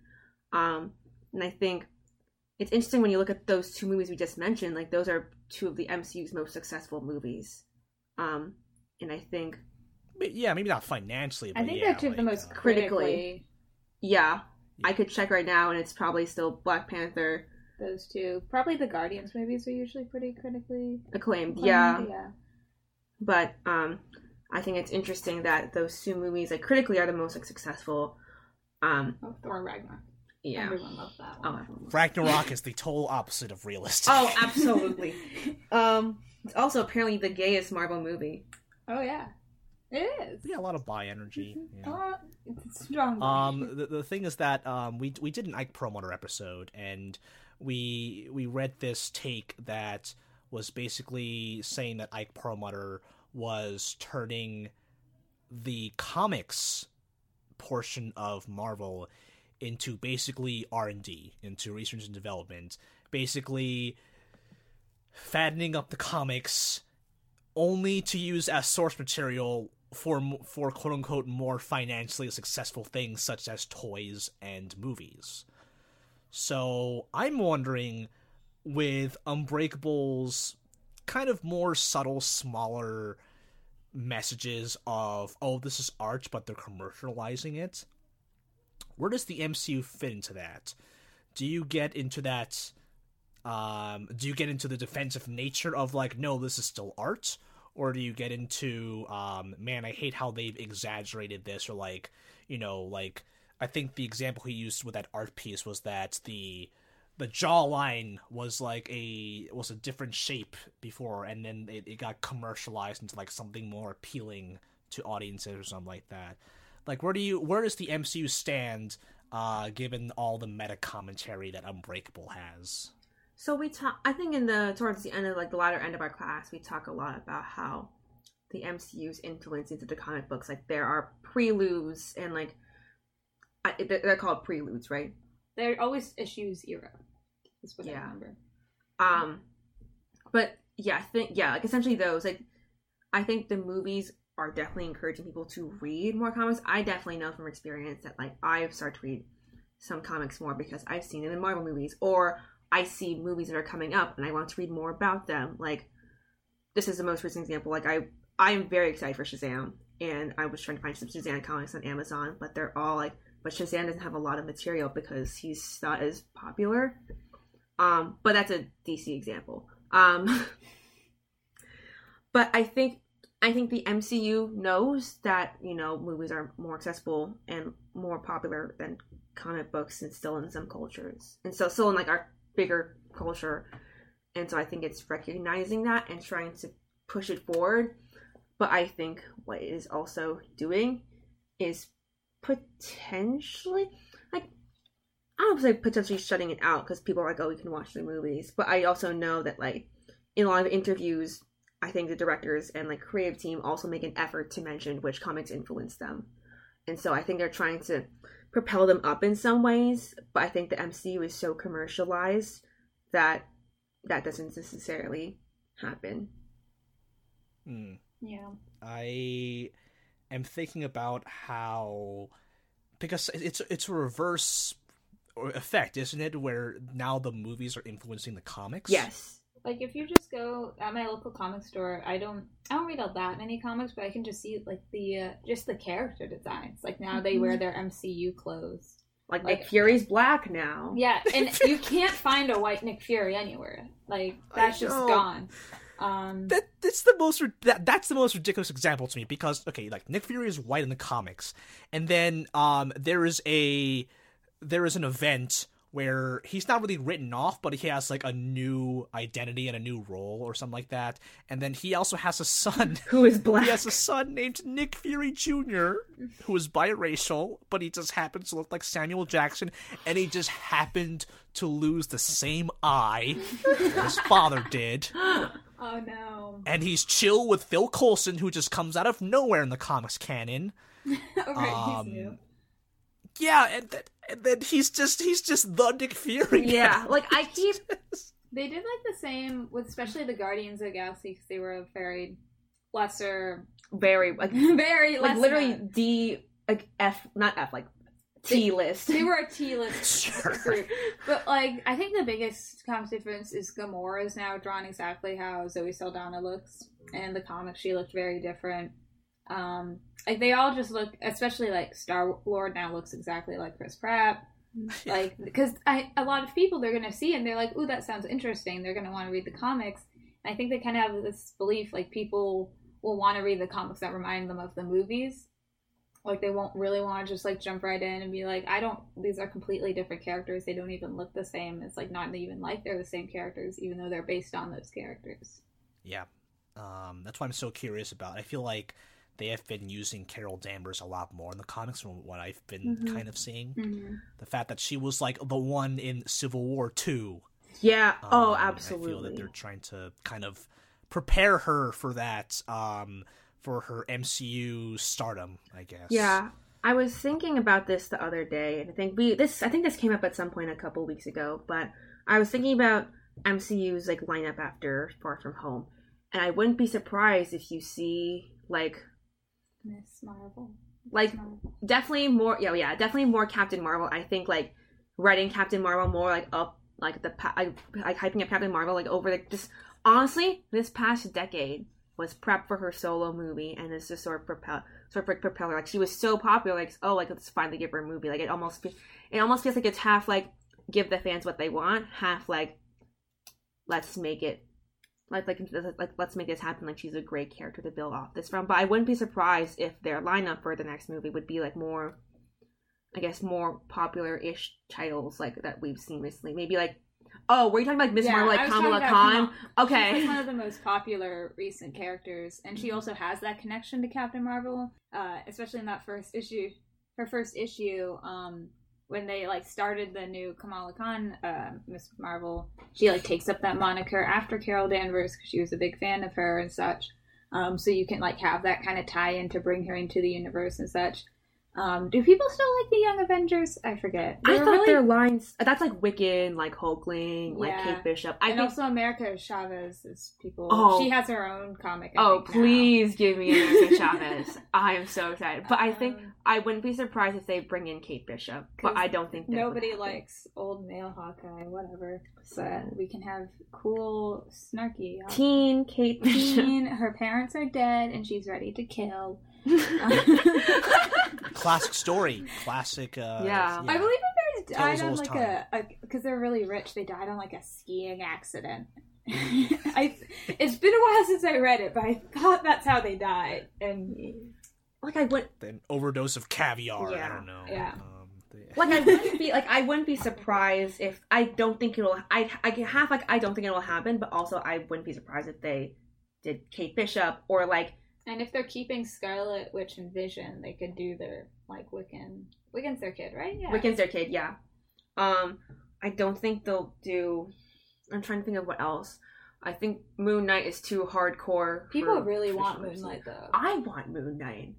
And I think it's interesting when you look at those two movies we just mentioned, like those are two of the MCU's most successful movies. And I think, yeah, maybe not financially, but I think they're two of the most critically. Yeah. I could check right now, and it's probably still Black Panther. Those two. Probably the Guardians movies are usually pretty critically acclaimed. Yeah. But I think it's interesting that those two movies, like, critically are the most like, successful. Oh, Thor Ragnarok. Yeah. Everyone loves that one. Oh, Ragnarok is the total opposite of realistic. Oh, absolutely. It's also apparently the gayest Marvel movie. Oh, yeah. It is. Yeah, a lot of bi energy. Mm-hmm. Yeah. It's strong. The thing is that we did an Ike Perlmutter episode, and we read this take that was basically saying that Ike Perlmutter was turning the comics portion of Marvel into basically R&D, into research and development, basically fattening up the comics only to use as source material for quote-unquote more financially successful things such as toys and movies. So I'm wondering, with Unbreakable's kind of more subtle, smaller messages of, oh, this is art, but they're commercializing it, where does the MCU fit into that? Do you get into that... do you get into the defensive nature of, like, no, this is still art? Or do you get into, man, I hate how they've exaggerated this, or, like, you know, like, I think the example he used with that art piece was that the jawline was, like, was a different shape before, and then it got commercialized into, like, something more appealing to audiences or something like that. Like, where does the MCU stand, given all the meta-commentary that Unbreakable has? So we talk, I think towards the end of, like, the latter end of our class, we talk a lot about how the MCU's influence into the comic books. Like, there are preludes, and, like, they're called preludes, right? They're always issues era, is what I remember. But, yeah, I think, like, essentially those, like, I think the movies are definitely encouraging people to read more comics. I definitely know from experience that, like, I've started to read some comics more because I've seen them in Marvel movies, or... I see movies that are coming up and I want to read more about them. Like, this is the most recent example. Like, I am very excited for Shazam, and I was trying to find some Shazam comics on Amazon, but they're all like, but Shazam doesn't have a lot of material because he's not as popular. But that's a DC example. But I think the MCU knows that, you know, movies are more accessible and more popular than comic books, and still in some cultures. And so still in, like, our bigger culture, and so I think it's recognizing that and trying to push it forward. But I think what it is also doing is potentially, like, I don't say potentially shutting it out, because people are like, oh, we can watch the movies, but I also know that, like, in a lot of interviews, I think the directors and, like, creative team also make an effort to mention which comics influenced them, and so I think they're trying to propel them up in some ways. But I think the MCU is so commercialized that that doesn't necessarily happen. Yeah, I am thinking about how, because it's a reverse effect, isn't it, where now the movies are influencing the comics? Yes. Like, if you just go at my local comic store, I don't read all that many comics, but I can just see, like, the just the character designs. Like, now they wear their MCU clothes. Like Nick Fury's black now. Yeah, and you can't find a white Nick Fury anywhere. Like, that's just gone. That's the most ridiculous example to me, because, okay, like, Nick Fury is white in the comics, and then there is an event where he's not really written off, but he has like a new identity and a new role or something like that. And then he also has a son who is black. He has a son named Nick Fury Jr. who is biracial, but he just happens to look like Samuel Jackson, and he just happened to lose the same eye his father did. Oh no. And he's chill with Phil Coulson, who just comes out of nowhere in the comics canon. Right, he's new. Yeah, and then he's just the Nick Fury. Yeah, guy. Like I keep they did like the same with especially the Guardians of the Galaxy, because they were a very lesser, very like literally D, like F, not F, like T list. They were a T list sure. group, but like I think the biggest comic difference is Gamora is now drawn exactly how Zoe Saldana looks, and in the comics she looked very different. Like they all just look, especially like Star-Lord now looks exactly like Chris Pratt, like because a lot of people they're gonna see and they're like, "Ooh, that sounds interesting." They're gonna want to read the comics. And I think they kind of have this belief like people will want to read the comics that remind them of the movies. Like they won't really want to just like jump right in and be like, "I don't." These are completely different characters. They don't even look the same. It's like not even like they're the same characters, even though they're based on those characters. Yeah, that's what I'm so curious about. I feel like they have been using Carol Danvers a lot more in the comics from what I've been kind of seeing. Mm-hmm. The fact that she was like the one in Civil War 2. Yeah. Oh, absolutely. I feel that they're trying to kind of prepare her for that, for her MCU stardom, I guess. Yeah. I was thinking about this the other day, and I think this came up at some point a couple weeks ago, but I was thinking about MCU's like lineup after Far From Home, and I wouldn't be surprised if you see like Ms. Marvel. Like, definitely more... Yeah, definitely more Captain Marvel. I think, like, writing Captain Marvel more, like, up... Like, the... Like, hyping up Captain Marvel, like, over the... Just... Honestly, this past decade was prep for her solo movie, and it's just sort of like propeller. Like, she was so popular, like, oh, like, let's finally give her a movie. Like, it almost feels like it's half, like, give the fans what they want, half, like, let's make it... Like, let's make this happen. Like, she's a great character to build off this from. But I wouldn't be surprised if their lineup for the next movie would be, like, more, I guess, more popular-ish titles, like, that we've seen recently. Maybe, like, oh, were you talking about, like, Ms. Marvel, like, Kamala Khan? Okay. She's, like, one of the most popular recent characters, and she also has that connection to Captain Marvel, especially in that first issue. Her first issue, when they, like, started the new Kamala Khan, Ms. Marvel, she, like, takes up that moniker after Carol Danvers because she was a big fan of her and such. So you can, like, have that kind of tie-in to bring her into the universe and such. Do people still like the Young Avengers? I forget. I thought their lines... That's, like, Wiccan, like, Hulkling, like, yeah. Kate Bishop. Also America Chavez is people... Oh. She has her own comic. Please give me America Chavez. I am so excited. But I think... I wouldn't be surprised if they bring in Kate Bishop, but I don't think nobody likes old male Hawkeye, whatever. But we can have cool, snarky Hawkeye. Teen Kate Bishop. Her parents are dead, and she's ready to kill. Classic story. Classic. Yeah. I believe that they died on like a because they're really rich. They died on like a skiing accident. It's been a while since I read it, but I thought that's how they died. And. Like I would an overdose of caviar. Yeah. I don't know. Yeah. Like I wouldn't be surprised if I don't think it will happen, but also I wouldn't be surprised if they did Kate Bishop or like. And if they're keeping Scarlet Witch and Vision, they could do their like Wiccan. Wiccan's their kid, right? Yeah. Wiccan's their kid. Yeah. I don't think they'll do. I'm trying to think of what else. I think Moon Knight is too hardcore. People really want Moon Knight, though. I want Moon Knight.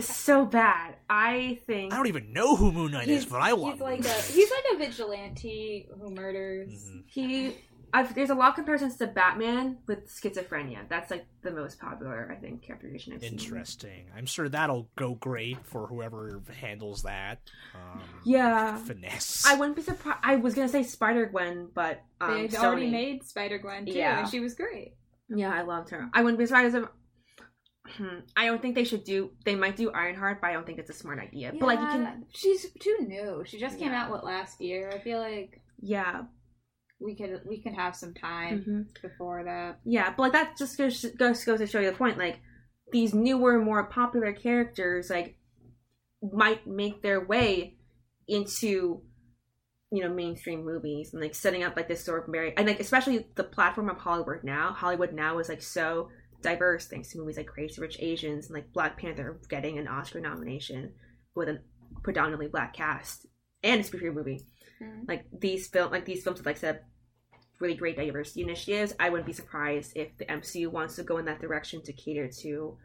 So bad. I think... I don't even know who Moon Knight is, but I want him. He's like a vigilante who murders. Mm-hmm. There's a lot of comparisons to Batman with schizophrenia. That's like the most popular, I think, characterization I've seen. Interesting. I'm sure that'll go great for whoever handles that. Yeah. Finesse. I wouldn't be surprised. I was going to say Spider-Gwen, but they'd already made Spider-Gwen, too, and she was great. Yeah, I loved her. I wouldn't be surprised if... I don't think they should do... They might do Ironheart, but I don't think it's a smart idea. Yeah, but, like, you can... She's too new. She just came out, last year? I feel like... Yeah, we could have some time before that. Yeah, but like that just goes to show you the point. Like these newer, more popular characters like might make their way into you know, mainstream movies and like setting up like this sort of marriage, and like especially the platform of Hollywood now. Hollywood now is like so diverse thanks to movies like Crazy Rich Asians and like Black Panther getting an Oscar nomination with a predominantly Black cast and a superhero movie. Mm-hmm. Like these films have like set up really great diversity initiatives. I wouldn't be surprised if the MCU wants to go in that direction to cater to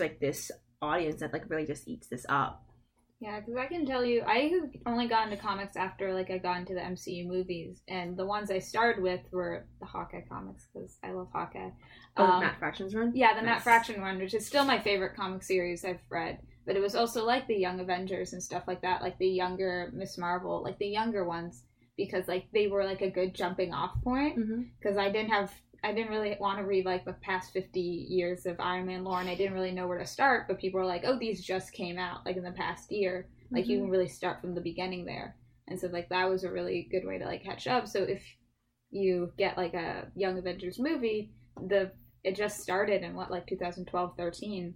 like this audience that like really just eats this up. Yeah, because I can tell you, I only got into comics after like I got into the MCU movies, and the ones I started with were the Hawkeye comics because I love Hawkeye. Matt Fraction's one? Yeah, the Matt Fraction one, which is still my favorite comic series I've read. But it was also like the Young Avengers and stuff like that, like the younger Ms. Marvel, like the younger ones, because like they were like a good jumping off point. Because I didn't really want to read like the past 50 years of Iron Man lore, and I didn't really know where to start, but people were like, oh, these just came out like in the past year, like you can really start from the beginning there. And so like that was a really good way to like catch up. So if you get like a Young Avengers movie, it just started in what, like 2012-13,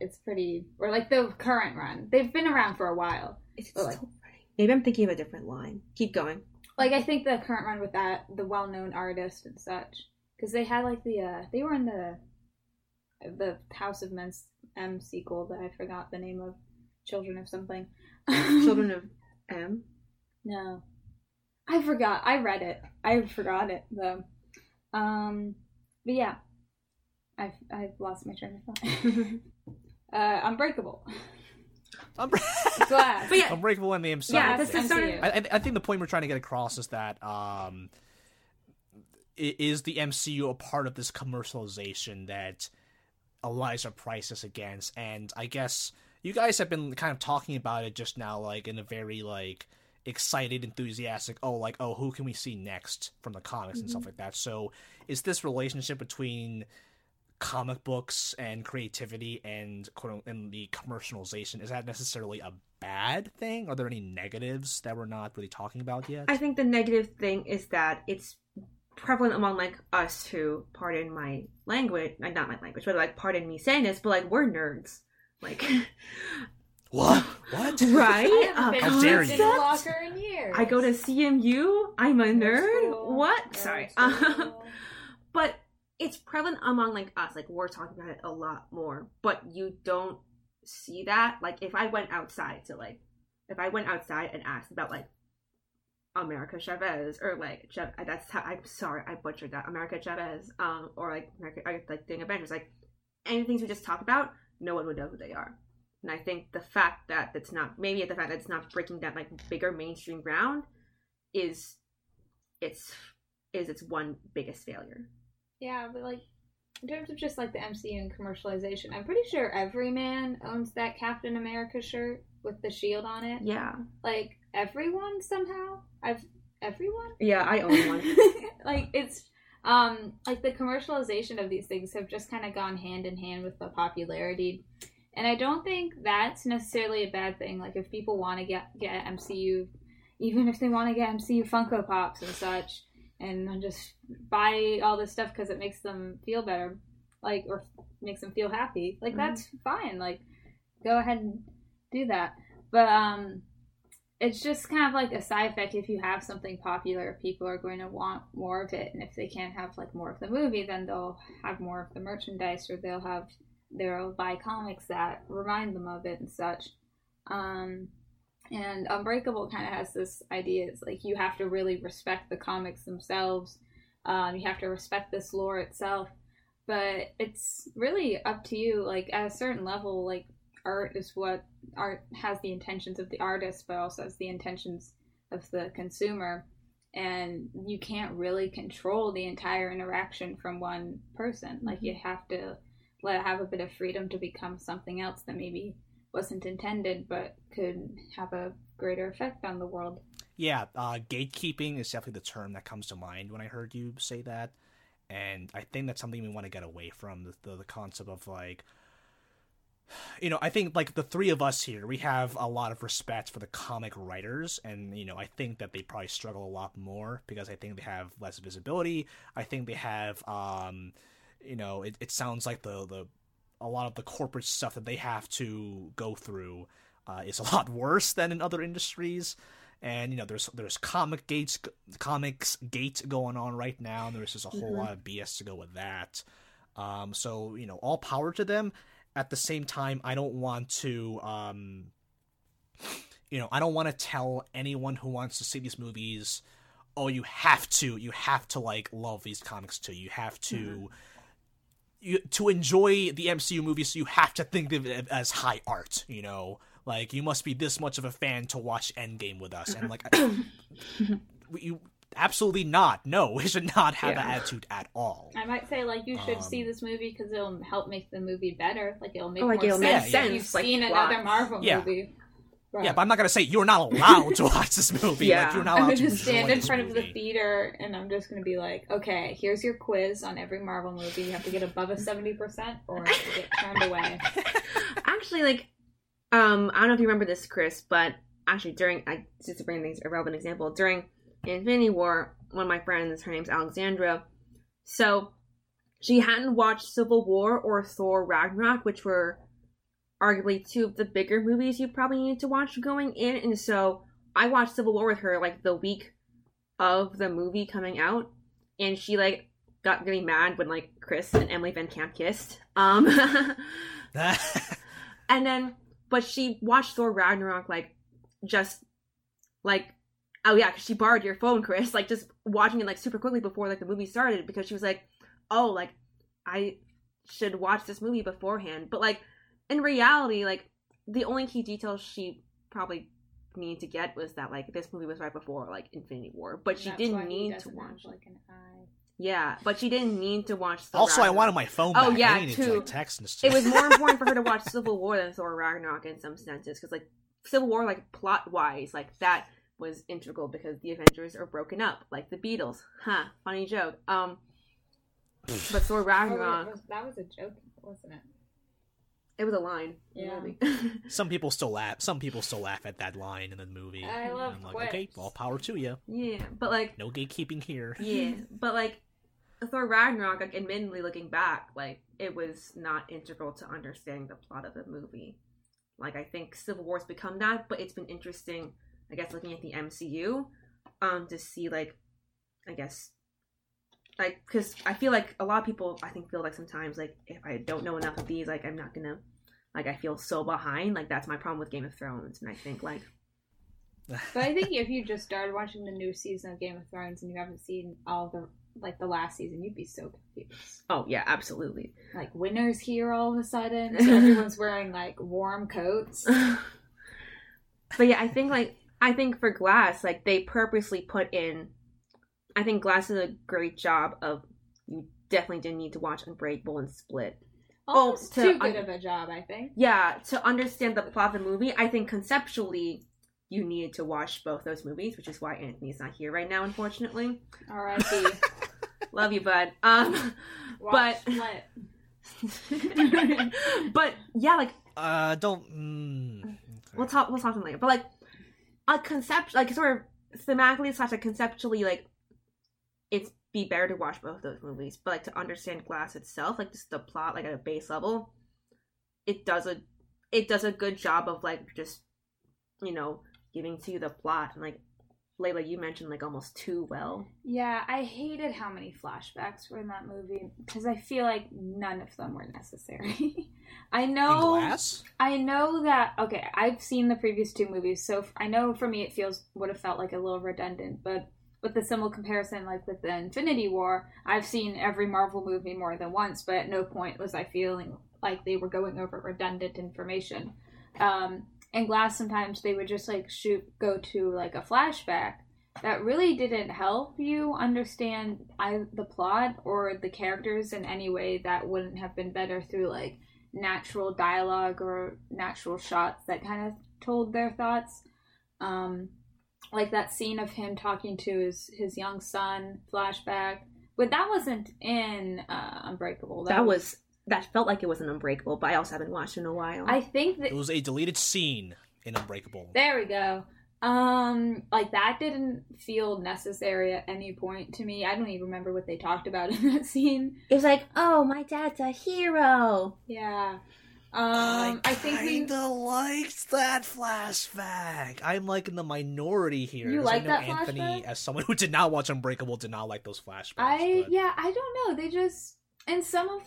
it's pretty, or like the current run, they've been around for a while. It's so funny. Maybe I'm thinking of a different line. Keep going. Like, I think the current run with that, the well-known artist and such, because they had, like, the, they were in the House of M sequel that I forgot the name of, Children of something. Children of M? No. I forgot. I read it. I forgot it, though. But yeah. I've lost my train of thought. Unbreakable. Glass. But yeah, Unbreakable and the MCU. Yeah, that's the sort of... I think the point we're trying to get across is that is the MCU a part of this commercialization that Elijah Price is against? And I guess you guys have been kind of talking about it just now, like in a very like excited, enthusiastic, oh, who can we see next from the comics and stuff like that. So is this relationship between comic books and creativity and quote and the commercialization, is that necessarily a bad thing? Are there any negatives that we're not really talking about yet? I think the negative thing is that it's prevalent among like us who, pardon my language, like not my language, but like pardon me saying this, but like we're nerds. Like what? Right? How dare you? I go to CMU. I'm a nerd. Cool. What? That's sorry. Cool. But it's prevalent among, like, us. Like, we're talking about it a lot more. But you don't see that. Like, if I went outside and asked about, like, America Chavez, or, like, I'm sorry, I butchered that. America Chavez, or, like, Young Avengers. Like, anything we just talk about, no one would know who they are. And I think the fact that it's not breaking that, like, bigger mainstream ground is its one biggest failure. Yeah, but, like, in terms of just, like, the MCU and commercialization, I'm pretty sure every man owns that Captain America shirt with the shield on it. Yeah. Like, everyone somehow? Everyone? Yeah, I own one. Like, it's, like, the commercialization of these things have just kind of gone hand in hand with the popularity. And I don't think that's necessarily a bad thing. Like, if people want to get MCU, even if they want to get MCU Funko Pops and such, and just buy all this stuff because it makes them feel better, like, or makes them feel happy. Like, that's fine. Like, go ahead and do that. But it's just kind of like a side effect. If you have something popular, people are going to want more of it. And if they can't have, like, more of the movie, then they'll have more of the merchandise, or they'll buy comics that remind them of it and such. And Unbreakable kind of has this idea. It's like you have to really respect the comics themselves. You have to respect this lore itself. But it's really up to you. Like, at a certain level, like, art has the intentions of the artist, but also has the intentions of the consumer. And you can't really control the entire interaction from one person. Like, you have to have a bit of freedom to become something else that maybe wasn't intended but could have a greater effect on the world. Yeah, gatekeeping is definitely the term that comes to mind when I heard you say that, and I think that's something we want to get away from, the concept of, like, you know, I think, like, the three of us here, we have a lot of respect for the comic writers, and, you know, I think that they probably struggle a lot more because I think they have less visibility. I think they have, you know, it sounds like a lot of the corporate stuff that they have to go through is a lot worse than in other industries. And, you know, there's comics gate going on right now. And there's just a whole lot of BS to go with that. So, you know, all power to them. At the same time, I don't want to, you know, I don't want to tell anyone who wants to see these movies, oh, you have to like love these comics too. You have to, to enjoy the MCU movies, you have to think of it as high art, you know? Like, you must be this much of a fan to watch Endgame with us. And, like, you absolutely not. No, we should not have that attitude at all. I might say, like, you should see this movie because it'll help make the movie better. Like, it'll make more sense. Yeah, yeah. You've seen another Marvel movie. Right. Yeah, but I'm not going to say you're not allowed to watch this movie. Yeah. Like, you're not allowed to just stand in front of the theater, and I'm just going to be like, okay, here's your quiz on every Marvel movie. You have to get above a 70% or you get turned away. Actually, like, I don't know if you remember this, Chris, but actually during, just to bring things a relevant example, during Infinity War, one of my friends, her name's Alexandra, so she hadn't watched Civil War or Thor Ragnarok, which were arguably two of the bigger movies you probably needed to watch going in, and so I watched Civil War with her, like, the week of the movie coming out, and she, like, got really mad when, like, Chris and Emily Van Camp kissed. And then... But she watched Thor Ragnarok, like, just, like, oh yeah, because she borrowed your phone, Chris. Like, just watching it, like, super quickly before, like, the movie started. Because she was like, oh, like, I should watch this movie beforehand. But, like, in reality, like, the only key details she probably needed to get was that, like, this movie was right before, like, Infinity War. But she didn't need to watch. Like an eye. Yeah, but she didn't need to watch Thor Ragnarok. Also, I wanted my phone back. Oh, yeah, I needed to, like, text and stuff. It was more important for her to watch Civil War than Thor Ragnarok in some senses. Because, like, Civil War, like, plot-wise, like, that was integral because the Avengers are broken up. Like, the Beatles. Huh, funny joke. But Thor Ragnarok... Oh, that was a joke, wasn't it? It was a line. Yeah. Some people still laugh at that line in the movie. I love it. Like, okay, all power to you. Yeah, but, like... No gatekeeping here. Yeah, but, like... Thor Ragnarok, like, admittedly, looking back, like, it was not integral to understanding the plot of the movie. Like, I think Civil War's become that, but it's been interesting, I guess, looking at the MCU, to see, like, I guess, like, because I feel like a lot of people, I think, feel like sometimes, like, if I don't know enough of these, like, I'm not gonna, like, I feel so behind. Like, that's my problem with Game of Thrones, and I think, like... But I think if you just started watching the new season of Game of Thrones and you haven't seen all the... like the last season, you'd be so confused. Oh yeah, absolutely. Like, winter's here all of a sudden, so everyone's wearing, like, warm coats. But yeah, I think for Glass, like, they purposely put in, I think Glass did a great job of, you definitely didn't need to watch Unbreakable and Split. Almost too good of a job, I think. Yeah, to understand the plot of the movie, I think conceptually you needed to watch both those movies, which is why Anthony's not here right now, unfortunately. R.I.P. Love you, bud. But yeah, like, We'll talk later. But, like, sort of thematically / like, conceptually, like, it's be better to watch both those movies. But, like, to understand Glass itself, like, just the plot, like, at a base level, it does a good job of, like, just, you know, giving to you the plot, and, like, Layla, you mentioned, like, almost too well. Yeah, I hated how many flashbacks were in that movie because I feel like none of them were necessary. I know that, okay, I've seen the previous two movies, so I know for me it would have felt like a little redundant, but with the similar comparison, like with the Infinity War, I've seen every Marvel movie more than once, but at no point was I feeling like they were going over redundant information. And Glass, sometimes they would just, like, go to, like, a flashback that really didn't help you understand the plot or the characters in any way that wouldn't have been better through, like, natural dialogue or natural shots that kind of told their thoughts. Like, that scene of him talking to his young son, flashback. But that wasn't in Unbreakable. That felt like it was an Unbreakable, but I also haven't watched in a while. I think that... It was a deleted scene in Unbreakable. There we go. Like, that didn't feel necessary at any point to me. I don't even remember what they talked about in that scene. It was like, oh, my dad's a hero. Yeah. I think we kinda liked that flashback. I'm like in the minority here. You like that flashback? Anthony, as someone who did not watch Unbreakable, did not like those flashbacks. I don't know. They just, and some of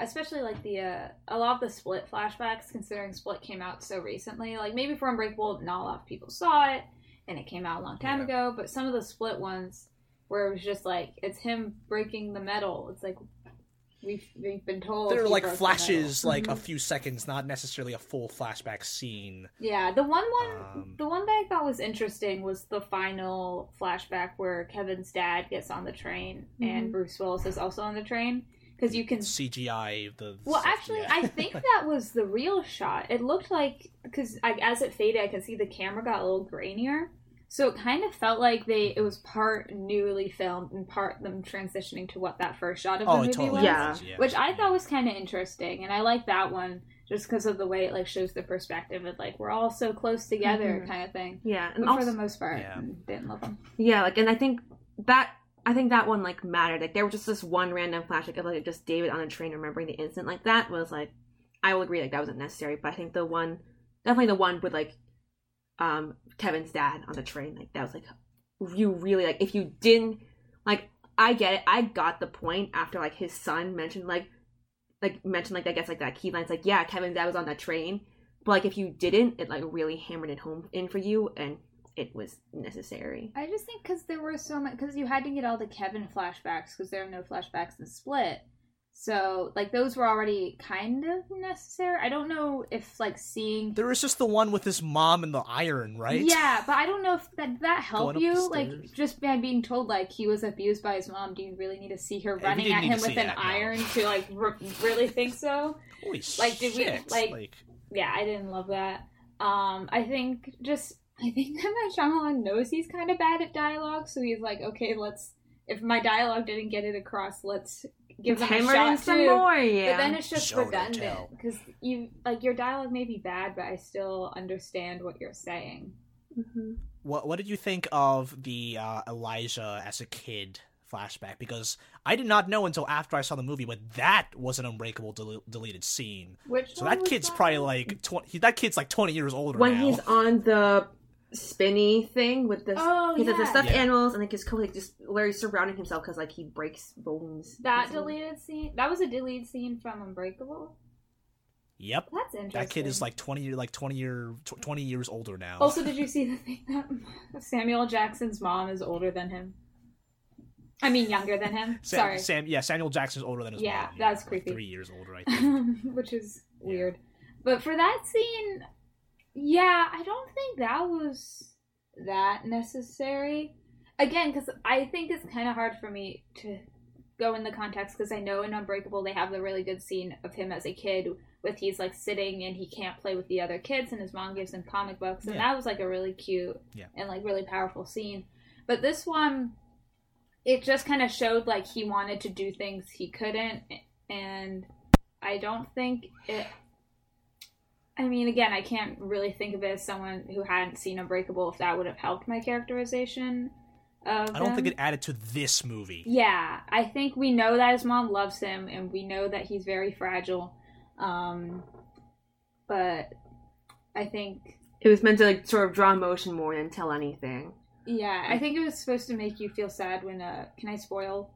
especially like the a lot of the Split flashbacks. Considering Split came out so recently, like maybe for Unbreakable, not a lot of people saw it, and it came out a long time ago. But some of the Split ones, where it was just like it's him breaking the metal. It's like. We've been told there are like flashes, like a few seconds, not necessarily a full flashback scene. Yeah, the one that I thought was interesting was the final flashback where Kevin's dad gets on the train and Bruce Willis is also on the train because you can CGI the. Well, actually, I think that was the real shot. It looked like because as it faded, I could see the camera got a little grainier, so it kind of felt like it was part newly filmed and part them transitioning to what that first shot of the movie totally was. Yeah. Which I thought was kind of interesting, and I like that one just because of the way it like shows the perspective of like we're all so close together kind of thing. Yeah, and also, for the most part, didn't love them. Yeah, like, and I think that one like mattered. Like there was just this one random flashback of like just David on a train remembering the incident like that was like I will agree like that wasn't necessary, but I think the one with like. Kevin's dad on the train, like that was like you really like if you didn't like I get it, I got the point after like his son mentioned I guess like that key line's like yeah Kevin's dad was on that train, but like if you didn't it like really hammered it home in for you and it was necessary. I just think because there were so much because you had to get all the Kevin flashbacks because there are no flashbacks in Split. So, like, those were already kind of necessary. I don't know if, like, seeing... There was just the one with his mom and the iron, right? Yeah, but I don't know if that helped you. Like, just by being told, like, he was abused by his mom, do you really need to see her running at him with an iron to, like, really think so? Holy shit. Like, did we, like... Yeah, I didn't love that. I think that Shyamalan knows he's kind of bad at dialogue, so he's like, okay, let's... If my dialogue didn't get it across, let's... Give them a shot some more, yeah. But then it's just redundant because you like your dialogue may be bad, but I still understand what you're saying. Mm-hmm. What did you think of the Elijah as a kid flashback? Because I did not know until after I saw the movie, but that was an Unbreakable deleted scene. So that kid's probably like 20. That kid's like 20 years older now. When he's on the spinny thing with this the stuffed animals and like his colleague just literally surrounding himself because like he breaks bones. That deleted scene, that was a deleted scene from Unbreakable. Yep, that's interesting. That kid is like 20 years older now. Also, did you see the thing that Samuel Jackson's mom is older than him? I mean, younger than him. Samuel Jackson's older than his mom. Yeah, that's creepy. Like 3 years older, I think, which is weird. But for that scene. Yeah, I don't think that was that necessary. Again, because I think it's kind of hard for me to go in the context, because I know in Unbreakable they have the really good scene of him as a kid with he's like sitting and he can't play with the other kids and his mom gives him comic books and that was like a really cute and like really powerful scene. But this one, it just kind of showed like he wanted to do things he couldn't, and I don't think it... I mean, again, I can't really think of it as someone who hadn't seen Unbreakable if that would have helped my characterization of I don't think it added to this movie. Yeah, I think we know that his mom loves him, and we know that he's very fragile. But I think... It was meant to like sort of draw emotion more than tell anything. Yeah, I think it was supposed to make you feel sad when... Can I spoil...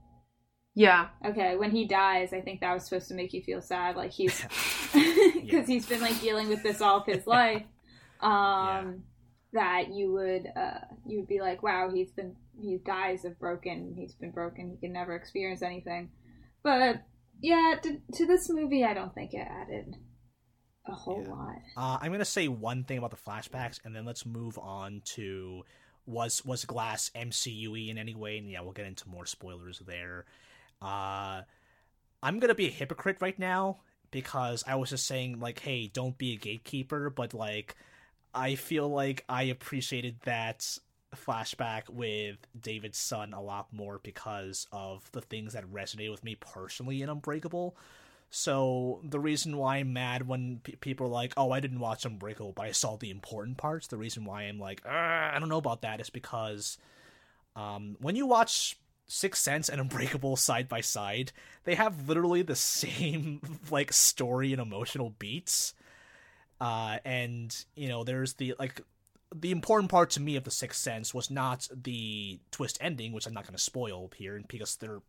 Yeah. Okay, when he dies, I think that was supposed to make you feel sad. Like, he's... Because he's been, like, dealing with this all of his life. That you would be like, wow, he dies of broken... He's been broken. He can never experience anything. But, yeah, to this movie, I don't think it added a whole lot. I'm going to say one thing about the flashbacks, and then let's move on to... Was Glass MCU-y in any way? And, yeah, we'll get into more spoilers there. I'm gonna be a hypocrite right now because I was just saying like, hey, don't be a gatekeeper, but like I feel like I appreciated that flashback with David's son a lot more because of the things that resonated with me personally in Unbreakable. So the reason why I'm mad when people are like, oh, I didn't watch Unbreakable, but I saw the important parts, the reason why I'm like, I don't know about that is because when you watch Sixth Sense and Unbreakable side by side, they have literally the same like story and emotional beats. And you know, there's the like the important part to me of The Sixth Sense was not the twist ending, which I'm not going to spoil here, because there,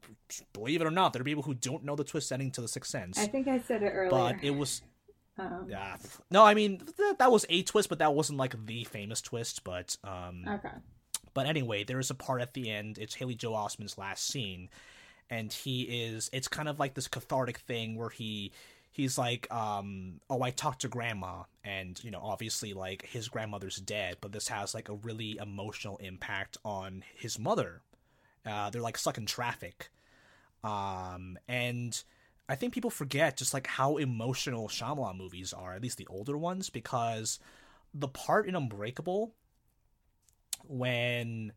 believe it or not, there are people who don't know the twist ending to The Sixth Sense. I think I said it earlier. But it was, no, I mean, that was a twist, but that wasn't like the famous twist. But okay. But anyway, there is a part at the end. It's Haley Joel Osment's last scene, and it's kind of like this cathartic thing where he's like, oh, I talked to grandma, and, you know, obviously, like, his grandmother's dead, but this has, like, a really emotional impact on his mother. They're, like, stuck in traffic. And I think people forget just, like, how emotional Shyamalan movies are, at least the older ones, because the part in Unbreakable when...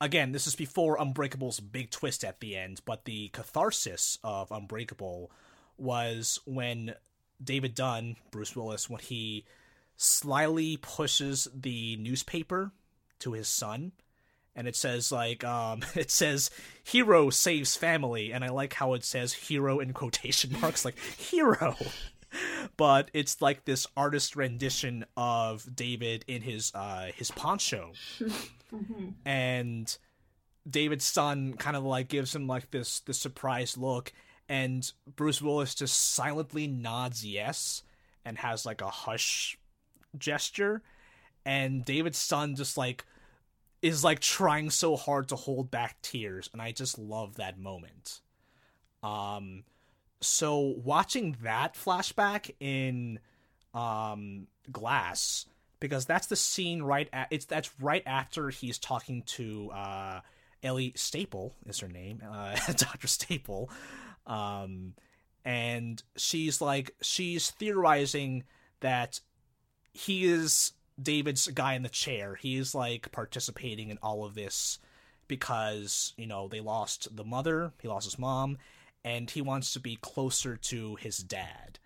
Again, this is before Unbreakable's big twist at the end, but the catharsis of Unbreakable... was when David Dunn, Bruce Willis, when he slyly pushes the newspaper to his son, and it says, like, it says, hero saves family, and I like how it says hero in quotation marks, like, hero! But it's, like, this artist rendition of David in his poncho. Mm-hmm. And David's son kind of, like, gives him, like, this surprised look, and Bruce Willis just silently nods yes and has, like, a hush gesture. And David's son just, like, is, like, trying so hard to hold back tears. And I just love that moment. So watching that flashback in Glass, because that's the scene that's right after he's talking to Ellie Staple is her name, Dr. Staple. And she's theorizing that he is David's guy in the chair. He is, like, participating in all of this because, you know, they lost the mother, he lost his mom, and he wants to be closer to his dad.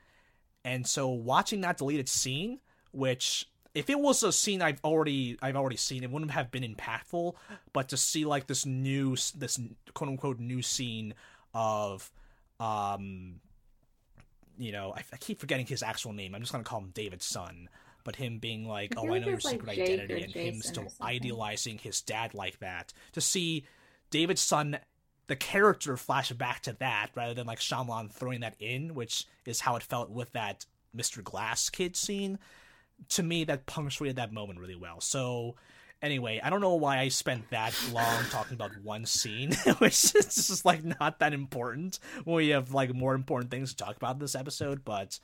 And so watching that deleted scene, which if it was a scene I've already seen, it wouldn't have been impactful, but to see, like, this quote unquote new scene of, you know, I keep forgetting his actual name. I'm just going to call him David's son. But him being like, oh, I know your secret identity, and him still idealizing his dad like that. To see David's son, the character, flash back to that rather than, like, Shyamalan throwing that in, which is how it felt with that Mr. Glass kid scene. To me, that punctuated that moment really well. So... Anyway, I don't know why I spent that long talking about one scene, which is just, like, not that important when we have, like, more important things to talk about in this episode, but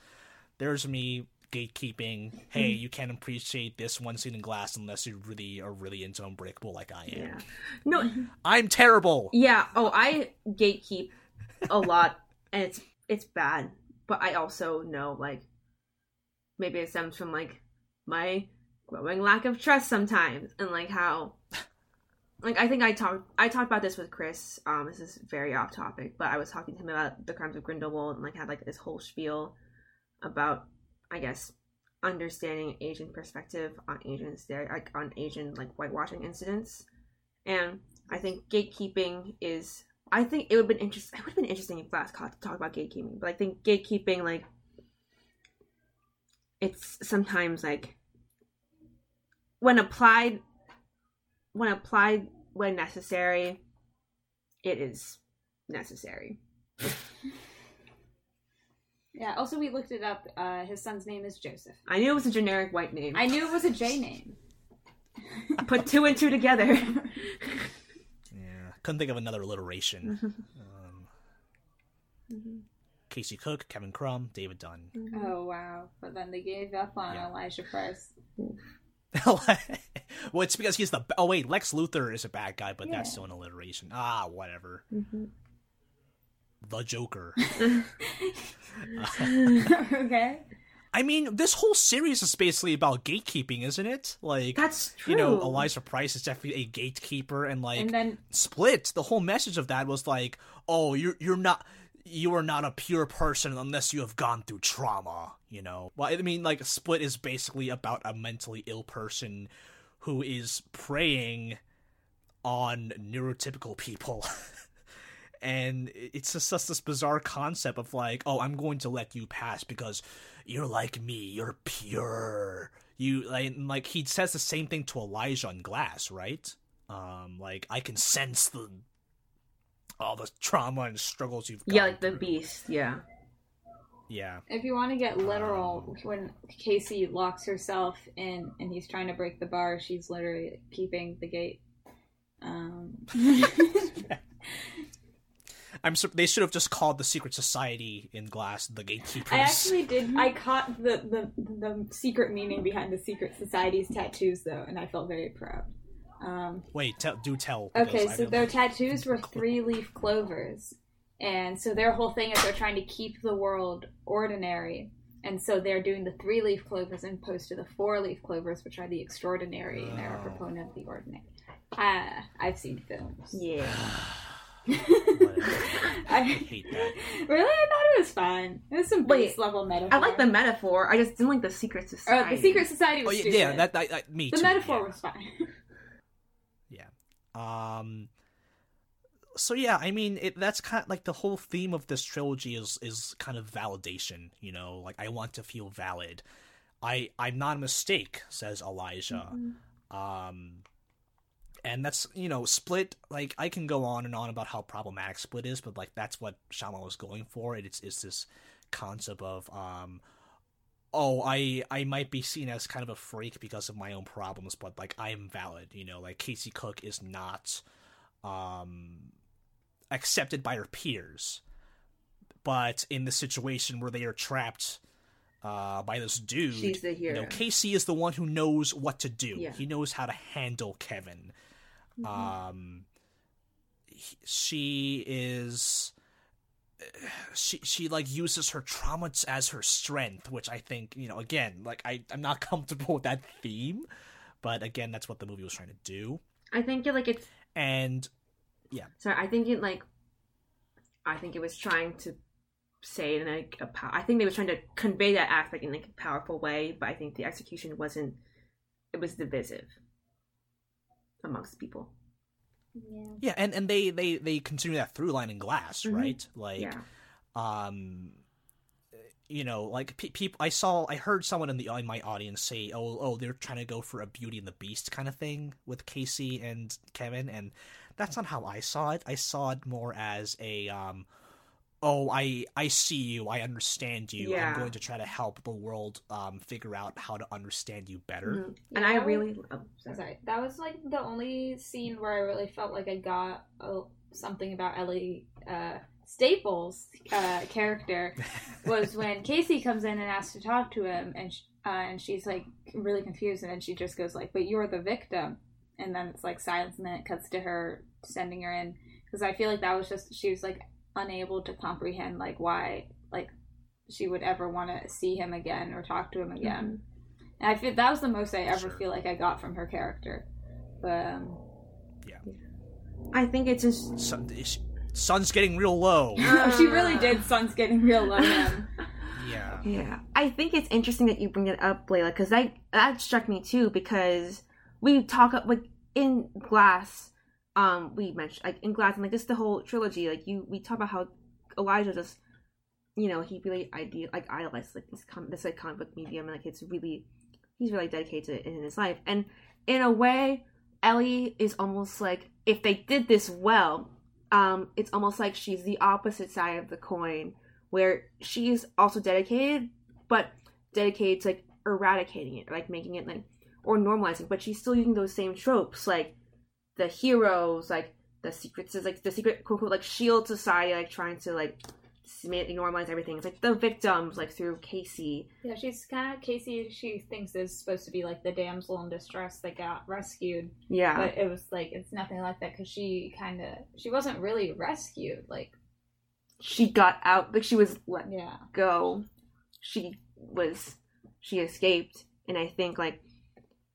there's me gatekeeping, hey, you can't appreciate this one scene in Glass unless you really are really into Unbreakable like I am. Yeah. No, I'm terrible! Yeah, I gatekeep a lot, and it's bad, but I also know, like, maybe it stems from, like, my... growing lack of trust sometimes, and, like, how, like, I think I talked about this with Chris, this is very off topic, but I was talking to him about The Crimes of Grindelwald, and, like, had, like, this whole spiel about, I guess, understanding Asian perspective on Asian whitewashing incidents. And I think gatekeeping is, I think it would have been interesting if Glass to talk about gatekeeping, but I think gatekeeping, like, it's sometimes, like, when applied, when necessary, it is necessary. Yeah, also we looked it up. His son's name is Joseph. I knew it was a generic white name. I knew it was a J name. Put two and two together. Yeah, couldn't think of another alliteration. Mm-hmm. Casey Cook, Kevin Crumb, David Dunn. Mm-hmm. Oh, wow. But then they gave up on Elijah Price. Well, it's because he's Lex Luthor is a bad guy, but that's still an alliteration. Whatever. Mm-hmm. The Joker. Okay. I mean, this whole series is basically about gatekeeping, isn't it? Like, that's true. You know, Elijah Price is definitely a gatekeeper, and, like, and then... Split, the whole message of that was like, oh, you are not a pure person unless you have gone through trauma, you know? Well, I mean, like, Split is basically about a mentally ill person who is preying on neurotypical people. And it's just this bizarre concept of like, oh, I'm going to let you pass because you're like me, you're pure. You like he says the same thing to Elijah on Glass, right? Like I can sense all the trauma and struggles you've got. Yeah, like the beast. Yeah. Yeah. If you want to get literal, when Casey locks herself in and he's trying to break the bar, she's literally keeping the gate. They should have just called the secret society in Glass the Gatekeepers. I actually did. I caught the secret meaning behind the secret society's tattoos, though, and I felt very proud. Wait, do tell. Okay, so their tattoos were three-leaf clovers. And so their whole thing is they're trying to keep the world ordinary. And so they're doing the three-leaf clovers in opposed to the four-leaf clovers, which are the extraordinary, and they're a proponent of the ordinary. I've seen films. Yeah. I hate that. Really? I thought it was fun. It was some base level metaphor. I like the metaphor. I just didn't like the secret society. The secret society was stupid. Yeah, that me too. The metaphor was fine. Yeah. So yeah, I mean, that's kind of like the whole theme of this trilogy is kind of validation, you know? Like, I want to feel valid. I'm not a mistake, says Elijah. Mm-hmm. And that's, you know, Split, like, I can go on and on about how problematic Split is, but, like, that's what Shyamalan was going for. It's this concept of, I might be seen as kind of a freak because of my own problems, but, like, I am valid, you know? Like, Casey Cook is not accepted by her peers, but in the situation where they are trapped by this dude, she's the hero. You know, Casey is the one who knows what to do. Yeah. He knows how to handle Kevin. Mm-hmm. She like uses her trauma as her strength, which I think, you know, again, like I'm not comfortable with that theme, but again, that's what the movie was trying to do. I think it was trying to say in like I think they were trying to convey that aspect in like a powerful way, but I think the execution wasn't. It was divisive amongst people. Yeah. Yeah, and they continue that through line in Glass, mm-hmm. right? Like, yeah. You know, like people. I heard someone in my audience say, "Oh, they're trying to go for a Beauty and the Beast kind of thing with Casey and Kevin," and that's not how I saw it. I saw it more as a, I see you, I understand you. Yeah. I'm going to try to help the world figure out how to understand you better. Mm-hmm. Yeah, and I really, sorry, that was like the only scene where I really felt like I got something about Ellie Staples' character was when Casey comes in and asks to talk to him, and she's like really confused, and then she just goes like, "But you're the victim," and then it's like silence, and then it cuts to her sending her in, because I feel like that was just she was like unable to comprehend like why like she would ever want to see him again or talk to him again. Mm-hmm. And I feel that was the most I ever feel like I got from her character, but yeah, I think it's just sun's getting real low. No, she really did. Sun's getting real low. Yeah. I think it's interesting that you bring it up, Layla, because that struck me too. Because we talk like in Glass, we mentioned like in Glass and like just the whole trilogy. Like we talk about how Elijah just, you know, he really idolized like this like comic book medium, and like he's really dedicated to it in his life. And in a way, Ellie is almost like if they did this well. It's almost like she's the opposite side of the coin, where she's also dedicated, but dedicated to like eradicating it, like making it like or normalizing. But she's still using those same tropes, like the heroes, like the secrets, like the secret quote unquote like shield society, like trying to like normalize everything. It's like the victims, like through Casey. Yeah, she's kind of Casey. She thinks is supposed to be like the damsel in distress that got rescued. Yeah, but it was like it's nothing like that because she wasn't really rescued. Like she got out, like she was let go. She escaped, and I think like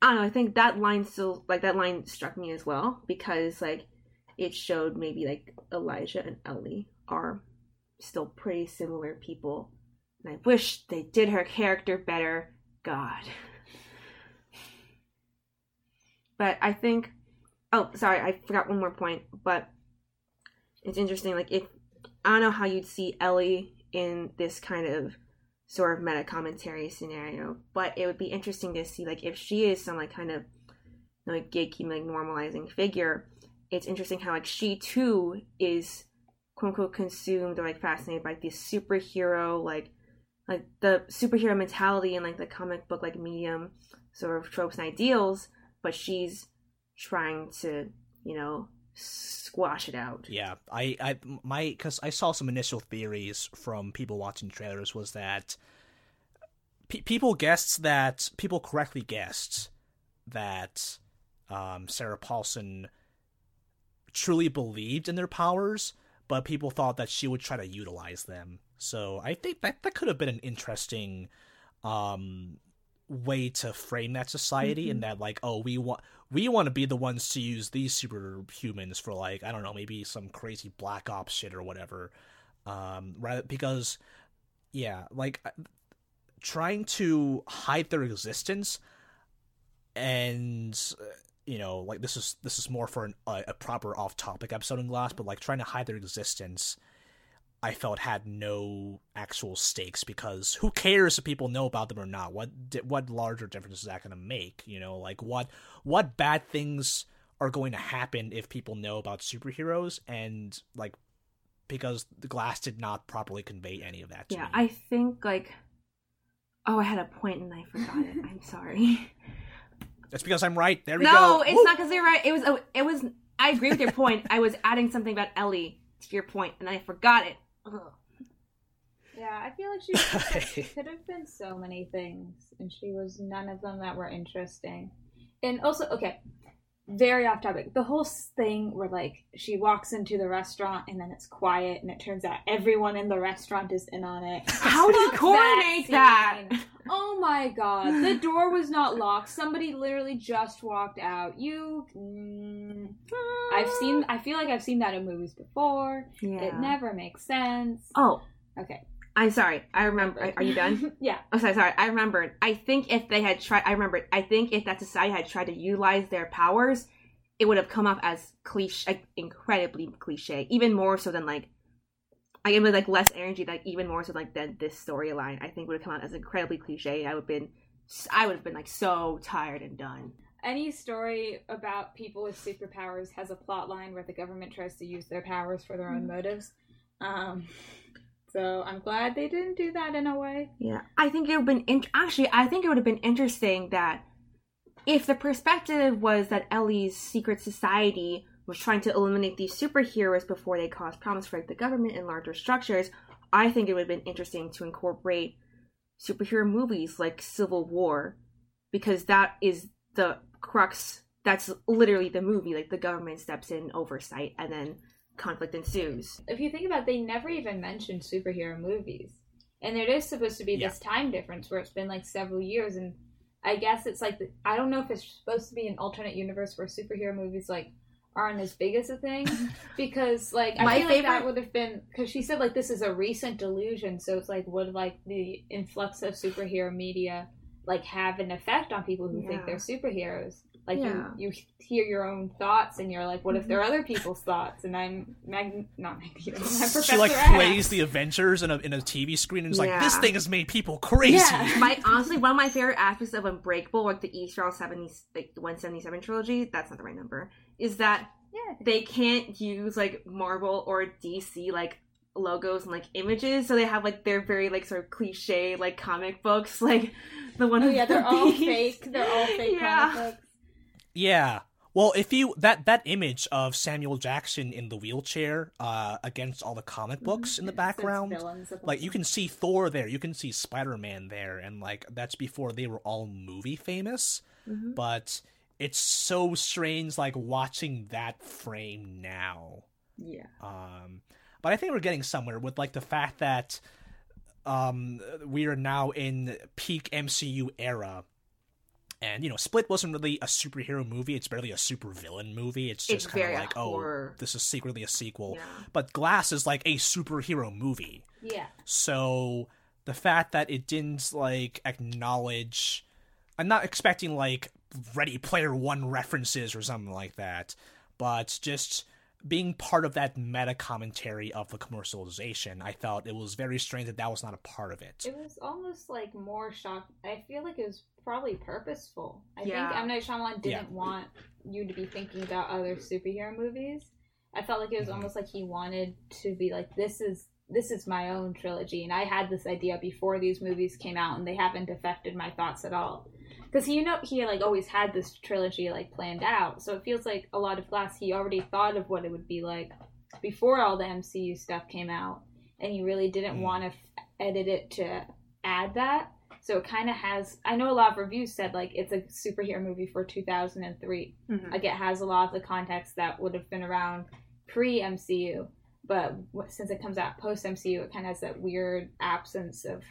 I don't know. I think that line struck me as well because like it showed maybe like Elijah and Ellie are still pretty similar people, and I wish they did her character better. God. But I think I forgot one more point, but it's interesting, like, if I don't know how you'd see Ellie in this kind of sort of meta commentary scenario, but it would be interesting to see, like, if she is some, like, kind of, you know, like, gatekeeping, like, normalizing figure, it's interesting how, like, she too is quote-unquote consumed or, like, fascinated by this superhero, like the superhero mentality and, like, the comic book, like, medium sort of tropes and ideals, but she's trying to, you know, squash it out. Yeah, because I saw some initial theories from people watching trailers was that people correctly guessed that Sarah Paulson truly believed in their powers, but people thought that she would try to utilize them. So I think that could have been an interesting way to frame that society, and that, like, oh, we want to be the ones to use these superhumans for, like, I don't know, maybe some crazy black ops shit or whatever. Rather, because, yeah, like, trying to hide their existence, and, you know, like, this is more for a proper off-topic episode in Glass, but, like, trying to hide their existence, I felt, had no actual stakes, because who cares if people know about them or not? What larger difference is that going to make? You know, like, what bad things are going to happen if people know about superheroes? And, like, because the Glass did not properly convey any of that to me. Yeah, I think, like, oh, I had a point and I forgot it. I'm sorry. That's because I'm right. There we go. No, it's Woo! Not because you're right. It was. I agree with your point. I was adding something about Ellie to your point, and I forgot it. Ugh. Yeah, I feel like she could have been so many things, and she was none of them that were interesting. And also, okay, very off topic, the whole thing where, like, she walks into the restaurant and then it's quiet and it turns out everyone in the restaurant is in on it. How do you coordinate that? Oh my god, the door was not locked. Somebody literally just walked out. I feel like I've seen that in movies before. Yeah. It never makes sense. Oh. Okay. I'm sorry. I remember. Are you done? Yeah. Oh, sorry. I remembered. I think if that society had tried to utilize their powers, it would have come off as cliche, like, incredibly cliche, even more so than, like, I gave it, like, less energy, like, even more so, like, than this storyline. I think would have come out as incredibly cliche. I would have been like so tired and done. Any story about people with superpowers has a plot line where the government tries to use their powers for their own motives. So I'm glad they didn't do that in a way. Yeah, I think it would have been interesting that if the perspective was that Ellie's secret society was trying to eliminate these superheroes before they caused problems for, like, the government and larger structures, I think it would have been interesting to incorporate superhero movies like Civil War, because that is the crux. That's literally the movie. Like, the government steps in, oversight, and then conflict ensues. If you think about it, they never even mentioned superhero movies. And there is supposed to be this time difference where it's been, like, several years, and I guess it's, like, I don't know if it's supposed to be an alternate universe where superhero movies, like, aren't as big as a thing, because, like, I feel like that would have been, because she said, like, this is a recent delusion, so it's, like, would, like, the influx of superhero media, like, have an effect on people who think they're superheroes? Like, you hear your own thoughts, and you're like, what if there are other people's thoughts? And I'm not Magneto. She, like, plays the Avengers in a TV screen, and is like, this thing has made people crazy. Yeah. Honestly, one of my favorite aspects of Unbreakable, like the Easter 177 trilogy, that's not the right number, is that they can't use, like, Marvel or DC, like, logos and, like, images, so they have, like, their very, like, sort of cliche, like, comic books, like, the one they're all fake comic books. Yeah. Well, if you that image of Samuel Jackson in the wheelchair against all the comic books in the background, like, you can see Thor there, you can see Spider-Man there, and, like, that's before they were all movie famous. Mm-hmm. But it's so strange, like, watching that frame now. Yeah. But I think we're getting somewhere with, like, the fact that we are now in peak MCU era. And, you know, Split wasn't really a superhero movie. It's barely a supervillain movie. It's just kind of like, horror. Oh, this is secretly a sequel. Yeah. But Glass is, like, a superhero movie. Yeah. So the fact that it didn't, like, acknowledge... I'm not expecting, like, Ready Player One references or something like that. But just being part of that meta commentary of the commercialization, I felt it was very strange that that was not a part of it. It was almost like more shock. I feel like it was probably purposeful. I think M. Night Shyamalan didn't want you to be thinking about other superhero movies. I felt like it was almost like he wanted to be like, this is my own trilogy, and I had this idea before these movies came out, and they haven't affected my thoughts at all. Because he like always had this trilogy like planned out, so it feels like a lot of Glass, he already thought of what it would be like before all the MCU stuff came out, and he really didn't want to edit it to add that. So it kind of has, I know a lot of reviews said like it's a superhero movie for 2003. Mm-hmm. Like it has a lot of the context that would have been around pre-MCU, but since it comes out post-MCU, it kind of has that weird absence of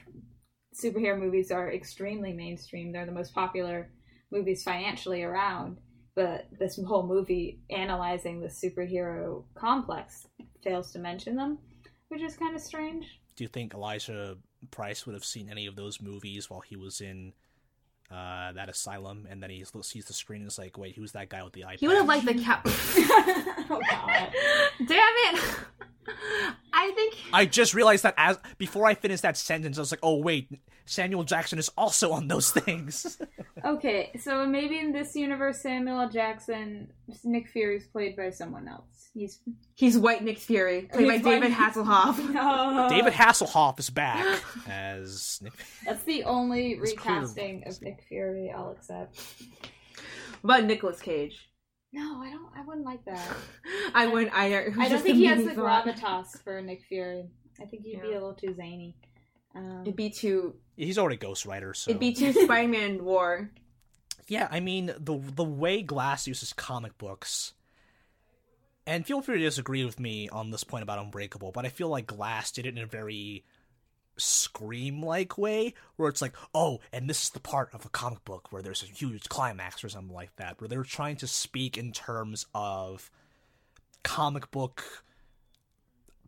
superhero movies are extremely mainstream. They're the most popular movies financially around, but this whole movie analyzing the superhero complex fails to mention them, which is kind of strange. Do you think Elijah Price would have seen any of those movies while he was in that asylum, and then he sees the screen and is like, wait, who's that guy with the eye patch? He would have liked the cap. Oh god. Damn it! I think I just realized that as before I finished that sentence, I was like, oh wait, Samuel Jackson is also on those things. Okay, so maybe in this universe, Samuel Jackson, Nick Fury's played by someone else. He's white Nick Fury, played by David Hasselhoff. No. David Hasselhoff is back as Nick Fury. That's the only recasting of Nick Fury I'll accept. What about Nicolas Cage? No, I wouldn't like that. I don't think he has the gravitas for Nick Fury. I think he'd be a little too zany. It'd be too... He's already Ghost Rider, so... It'd be too Spider-Man noir. Yeah, I mean, the way Glass uses comic books... And feel free to disagree with me on this point about Unbreakable, but I feel like Glass did it in a very... Scream-like way, where it's like, oh, and this is the part of a comic book where there's a huge climax or something like that, where they're trying to speak in terms of comic book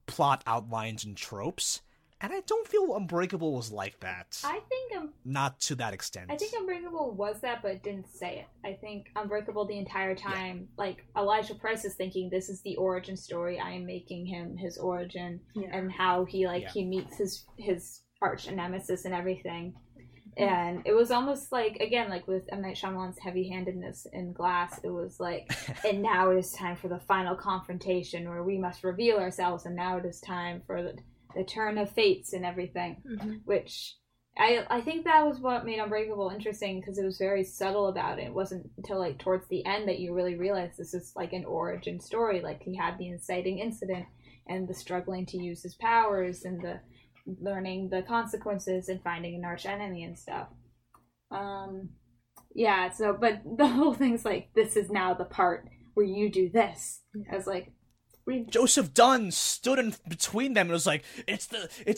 plot outlines and tropes, and I don't feel Unbreakable was like that. I think... not to that extent. I think Unbreakable was that, but didn't say it. I think Unbreakable the entire time, like, Elijah Price is thinking, this is the origin story, I am making him his origin, and how he, like, he meets his arch nemesis and everything. And it was almost like, again, like with M. Night Shyamalan's heavy-handedness in Glass, it was like, and now it is time for the final confrontation where we must reveal ourselves, and now it is time for the turn of fates and everything, which I think that was what made Unbreakable interesting, because it was very subtle about it. It wasn't until like towards the end that you really realized this is like an origin story. Like he had the inciting incident and the struggling to use his powers and the learning the consequences and finding an arch enemy and stuff. So, but the whole thing's like, this is now the part where you do this. I was like, Joseph Dunn stood in between them and was like, it's the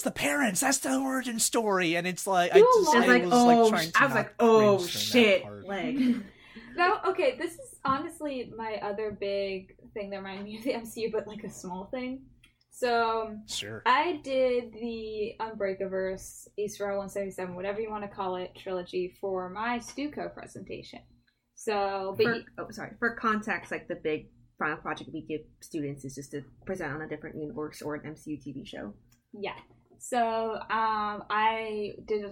parents, that's the origin story, and it's like I was like, oh shit. Like no, okay, this is honestly my other big thing that reminded me of the MCU, but like a small thing. So sure. I did the Unbreakaverse, East Row 177, whatever you want to call it, trilogy for my Stuco presentation. So for context, like the big final project we give students is just to present on a different universe or an MCU TV show. Yeah. So I did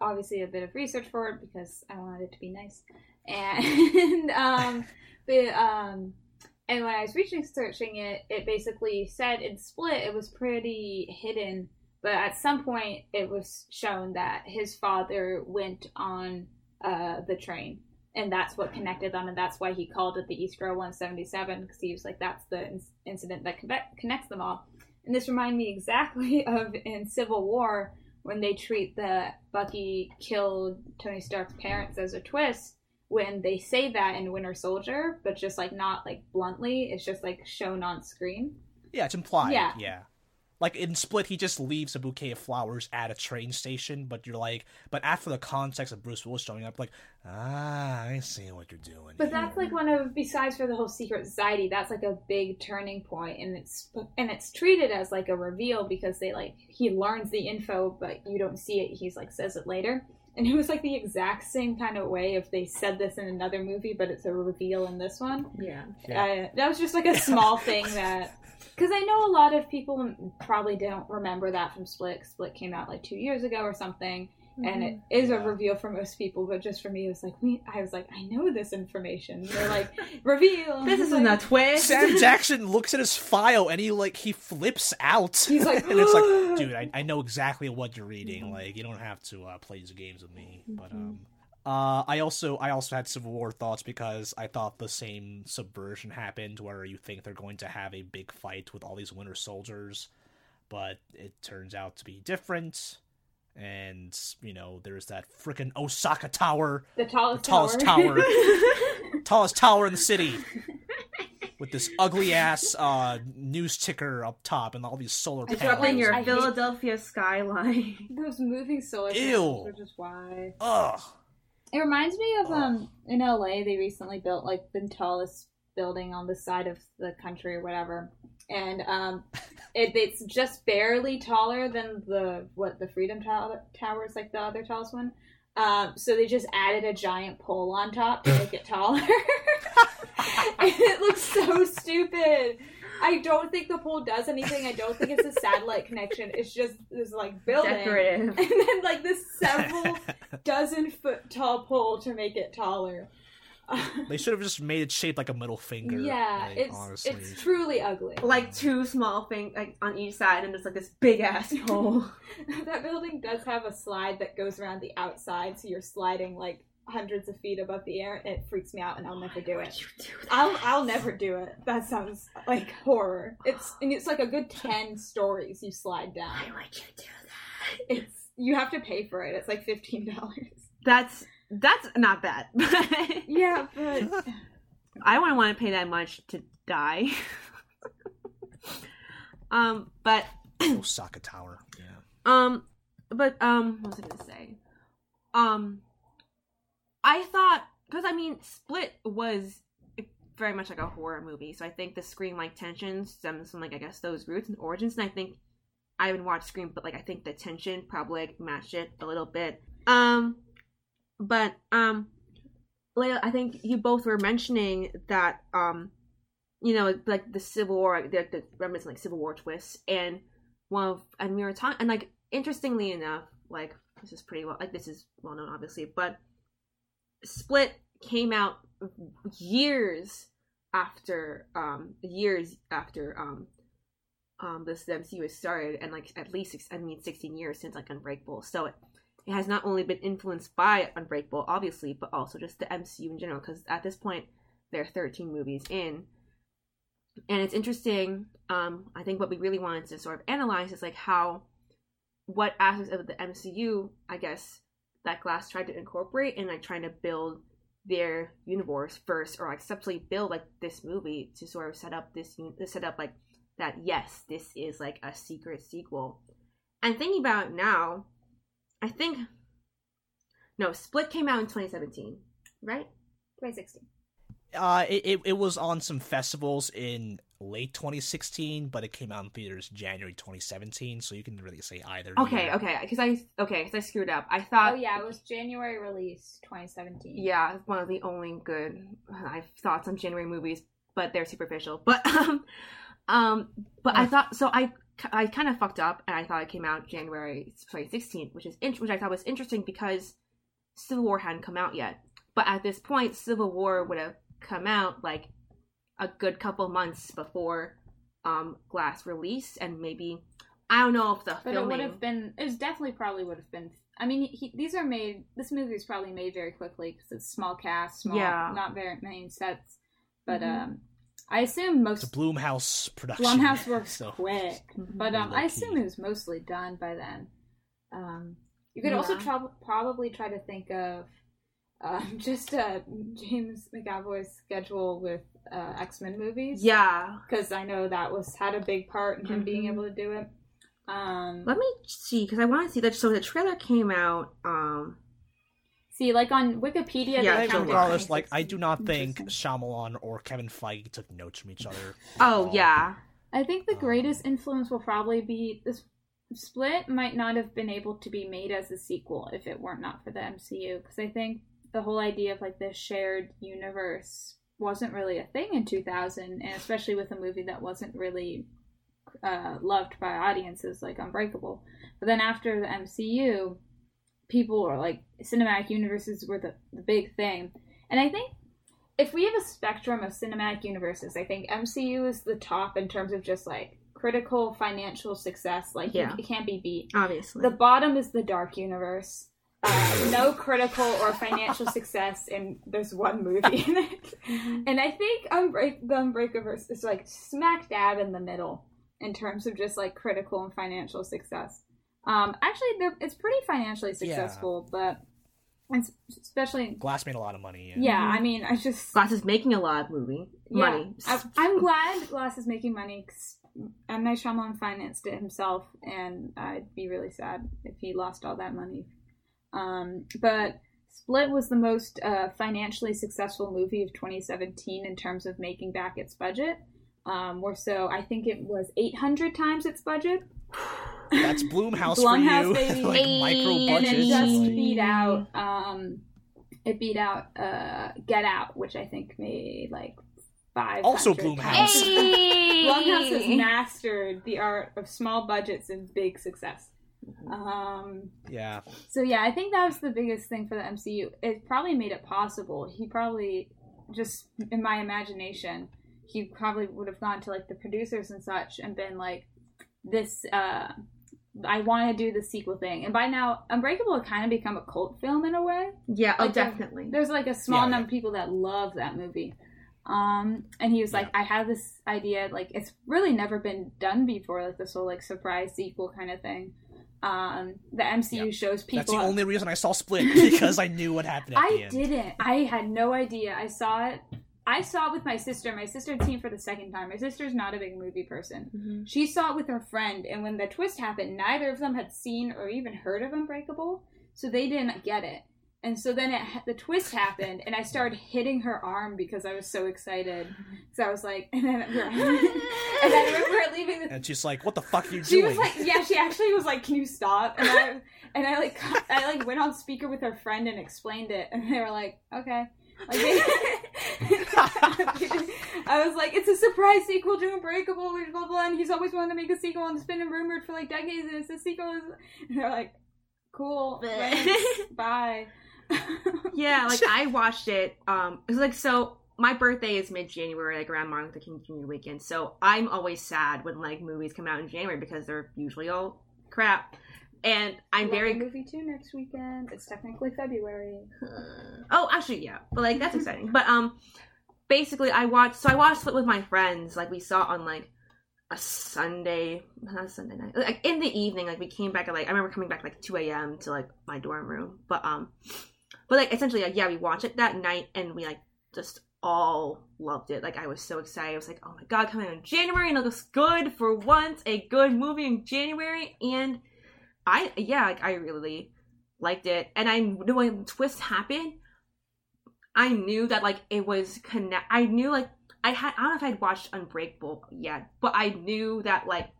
obviously a bit of research for it because I wanted it to be nice. And and when I was researching it, it basically said in Split, it was pretty hidden, but at some point it was shown that his father went on the train. And that's what connected them, and that's why he called it the East Row 177, because he was like, that's the incident that connects them all. And this reminded me exactly of in Civil War, when they treat the Bucky killed Tony Stark's parents as a twist, when they say that in Winter Soldier, but just like not like bluntly, it's just like shown on screen. Yeah, it's implied. Yeah. Like, in Split, he just leaves a bouquet of flowers at a train station, but you're like... But after the context of Bruce Willis showing up, like, I see what you're doing. But that's, like, one of... Besides for the whole secret society, that's, like, a big turning point, and it's treated as, like, a reveal because he learns the info, but you don't see it. He's, like, says it later. And it was like the exact same kind of way if they said this in another movie, but it's a reveal in this one. Yeah. That was just like a small thing that... Because I know a lot of people probably don't remember that from Split. Split came out like 2 years ago or something. Mm-hmm. And it is a reveal for most people. But just for me, it was like, I know this information. They're like, reveal. This isn't like, a twist. Sam Jackson looks at his file and he flips out. He's like, and it's like, dude, I know exactly what you're reading. Like, you don't have to play these games with me. Mm-hmm. But, I also had Civil War thoughts because I thought the same subversion happened where you think they're going to have a big fight with all these Winter Soldiers, but it turns out to be different. And, you know, there's that frickin' Osaka Tower. The tallest tower. Tallest tower in the city. With this ugly-ass news ticker up top and all these solar panels. It's up in your Philadelphia skyline. Those moving solar panels are just why. Ugh. It reminds me of, in LA, they recently built, like, the tallest building on the side of the country or whatever. And it's just barely taller than the Freedom Tower is, like, the other tallest one. So they just added a giant pole on top to make it taller. And it looks so stupid. I don't think the pole does anything. I don't think it's a satellite connection. It's just this, like, building. Decorative. And then, like, this several dozen-foot-tall pole to make it taller. They should have just made it shaped like a middle finger. Yeah, like, it's truly ugly. Like, two small things like, on each side, and it's, like, this big-ass pole. That building does have a slide that goes around the outside, so you're sliding, like, hundreds of feet above the air. It freaks me out, and I'll never do it. I'll never do it. That sounds like horror. It's like a good 10 stories you slide down. Why would you do that? You have to pay for it. It's like $15. That's not bad. Yeah, but I wouldn't want to pay that much to die. But Osaka Tower. Yeah. What was I gonna say? I thought, because, I mean, Split was very much like a horror movie, so I think the Scream-like tension stems from, like, I guess those roots and origins, and I think I haven't watched Scream, but, like, I think the tension probably, like, matched it a little bit. Layla, I think you both were mentioning that, you know, like, the Civil War, like, the reminiscent, like, Civil War twists, and we were talking, and, like, interestingly enough, like, this is well known, obviously, but Split came out years after this MCU was started, and, like, at least 16 years since, like, Unbreakable. So it has not only been influenced by Unbreakable, obviously, but also just the MCU in general, because at this point there are 13 movies in, and it's interesting. I think what we really wanted to sort of analyze is, like, what aspects of the MCU, I guess, that Glass tried to incorporate and, like, trying to build their universe first, or, like, subtly build, like, this movie to sort of set up like that. Yes, this is, like, a secret sequel. And thinking about it now, Split came out in 2017, right? 2016. It was on some festivals in late 2016, but it came out in theaters January 2017, so you can really say either. Okay, because I screwed up. I thought... Oh, yeah, it was January release 2017. Yeah, one of the only good... I have thoughts on January movies, but they're superficial. But I thought... So I kind of fucked up, and I thought it came out January 2016, which I thought was interesting because Civil War hadn't come out yet. But at this point, Civil War would have come out, like, a good couple months before Glass release, and maybe I don't know if the but filming... it would have been. It was definitely probably would have been. I mean, this movie was probably made very quickly because it's small cast, not very many sets. But I assume most it's a Blumhouse production. Blumhouse works so quick, but I assume it was mostly done by then. You could also probably try to think of just James McAvoy's schedule with X-Men movies. Yeah. Because I know that had a big part in him being able to do it. Let me see, because I want to see that. So the trailer came out... See, like, on Wikipedia... Yeah, so regardless, like, I do not think Shyamalan or Kevin Feige took notes from each other. Oh, yeah. I think the greatest influence will probably be... This Split might not have been able to be made as a sequel if it were not for the MCU, because I think the whole idea of like this shared universe wasn't really a thing in 2000, and especially with a movie that wasn't really loved by audiences like Unbreakable. But then after the MCU, people were like, cinematic universes were the big thing. And I think if we have a spectrum of cinematic universes, I think MCU is the top in terms of just like critical financial success. Like, yeah, it can't be beat. Obviously. The bottom is the dark universe. No critical or financial success, and there's one movie in it. Mm-hmm. And I think the Unbreakaverse is like smack dab in the middle in terms of just like critical and financial success. Actually, it's pretty financially successful, but especially Glass made a lot of money. And... yeah, I mean, I just Glass is making a lot of money. I'm glad Glass is making money, because M. Night Shyamalan financed it himself, and I'd be really sad if he lost all that money. But Split was the most financially successful movie of 2017 in terms of making back its budget. More so, I think it was 800 times its budget. That's Blumhouse for you. Baby. Micro budgets. And it just beat out. It beat out Get Out, which I think made like 500. Also Blumhouse. Blumhouse has mastered the art of small budgets and big success. I think that was the biggest thing for the MCU. It probably made it possible. He probably just, in my imagination, he probably would have gone to like the producers and such and been like, this I want to do the sequel thing. And by now Unbreakable had kind of become a cult film in a way. Definitely there's like a small number of people that love that movie. And he was like, I have this idea, like it's really never been done before, like this whole like surprise sequel kind of thing. The MCU shows people. That's the only reason I saw Split, because I knew what happened at the end. I didn't. I had no idea. I saw it with my sister. My sister had seen it for the second time. My sister's not a big movie person. Mm-hmm. She saw it with her friend, and when the twist happened, neither of them had seen or even heard of Unbreakable, so they didn't get it. And so then the twist happened, and I started hitting her arm because I was so excited. Because I was like, and then I remember leaving. And she's like, "What the fuck are you doing?" She was like, "Yeah." She actually was like, "Can you stop?" And I went on speaker with her friend and explained it, and they were like, "Okay." Like, I was like, it's a surprise sequel to Unbreakable, blah blah blah. And he's always wanted to make a sequel, and it's been rumored for like decades, and it's a sequel. And they're like, "Cool, thanks, bye." Like I watched it. It was like, so my birthday is mid-January, like around Martin Luther King Jr. weekend. So I'm always sad when like movies come out in January, because they're usually all crap. And I'm very movie too next weekend. It's technically February. But like that's exciting. But basically I watched Split with my friends. Like we saw on like a Sunday, not Sunday night, like in the evening. Like we came back at like, I remember coming back like 2 a.m. to like my dorm room. But like essentially, like, yeah, we watched it that night, and we like just all loved it. Like I was so excited. I was like, oh my god, coming out in January, and it looks good for once, a good movie in January. And I really liked it. And when the twist happened, I knew that like it was I knew like I don't know if I'd watched Unbreakable yet, but I knew that like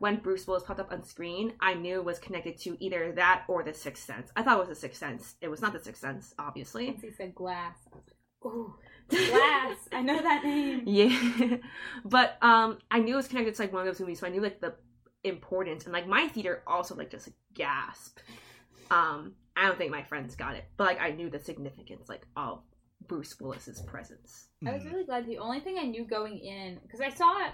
when Bruce Willis popped up on screen, I knew it was connected to either that or The Sixth Sense. I thought it was The Sixth Sense. It was not The Sixth Sense, obviously. Once he said Glass, I was like, ooh, Glass, I know that name. Yeah. But I knew it was connected to like one of those movies, so I knew like the importance. And like my theater also like just like, gasped. I don't think my friends got it, but like I knew the significance like of Bruce Willis's presence. I was really glad. The only thing I knew going in, because I saw it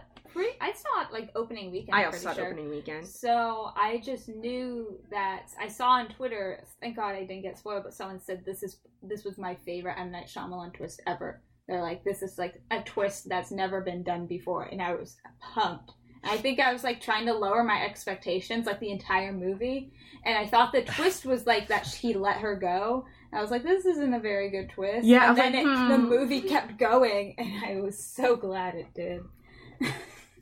like opening weekend. I also saw it opening weekend. So I just knew that I saw on Twitter. Thank God I didn't get spoiled, but someone said this was my favorite M. Night Shyamalan twist ever. They're like, this is like a twist that's never been done before, and I was pumped. I think I was like trying to lower my expectations like the entire movie, and I thought the twist was like that he let her go. I was like, this isn't a very good twist. Yeah, and then the movie kept going, and I was so glad it did.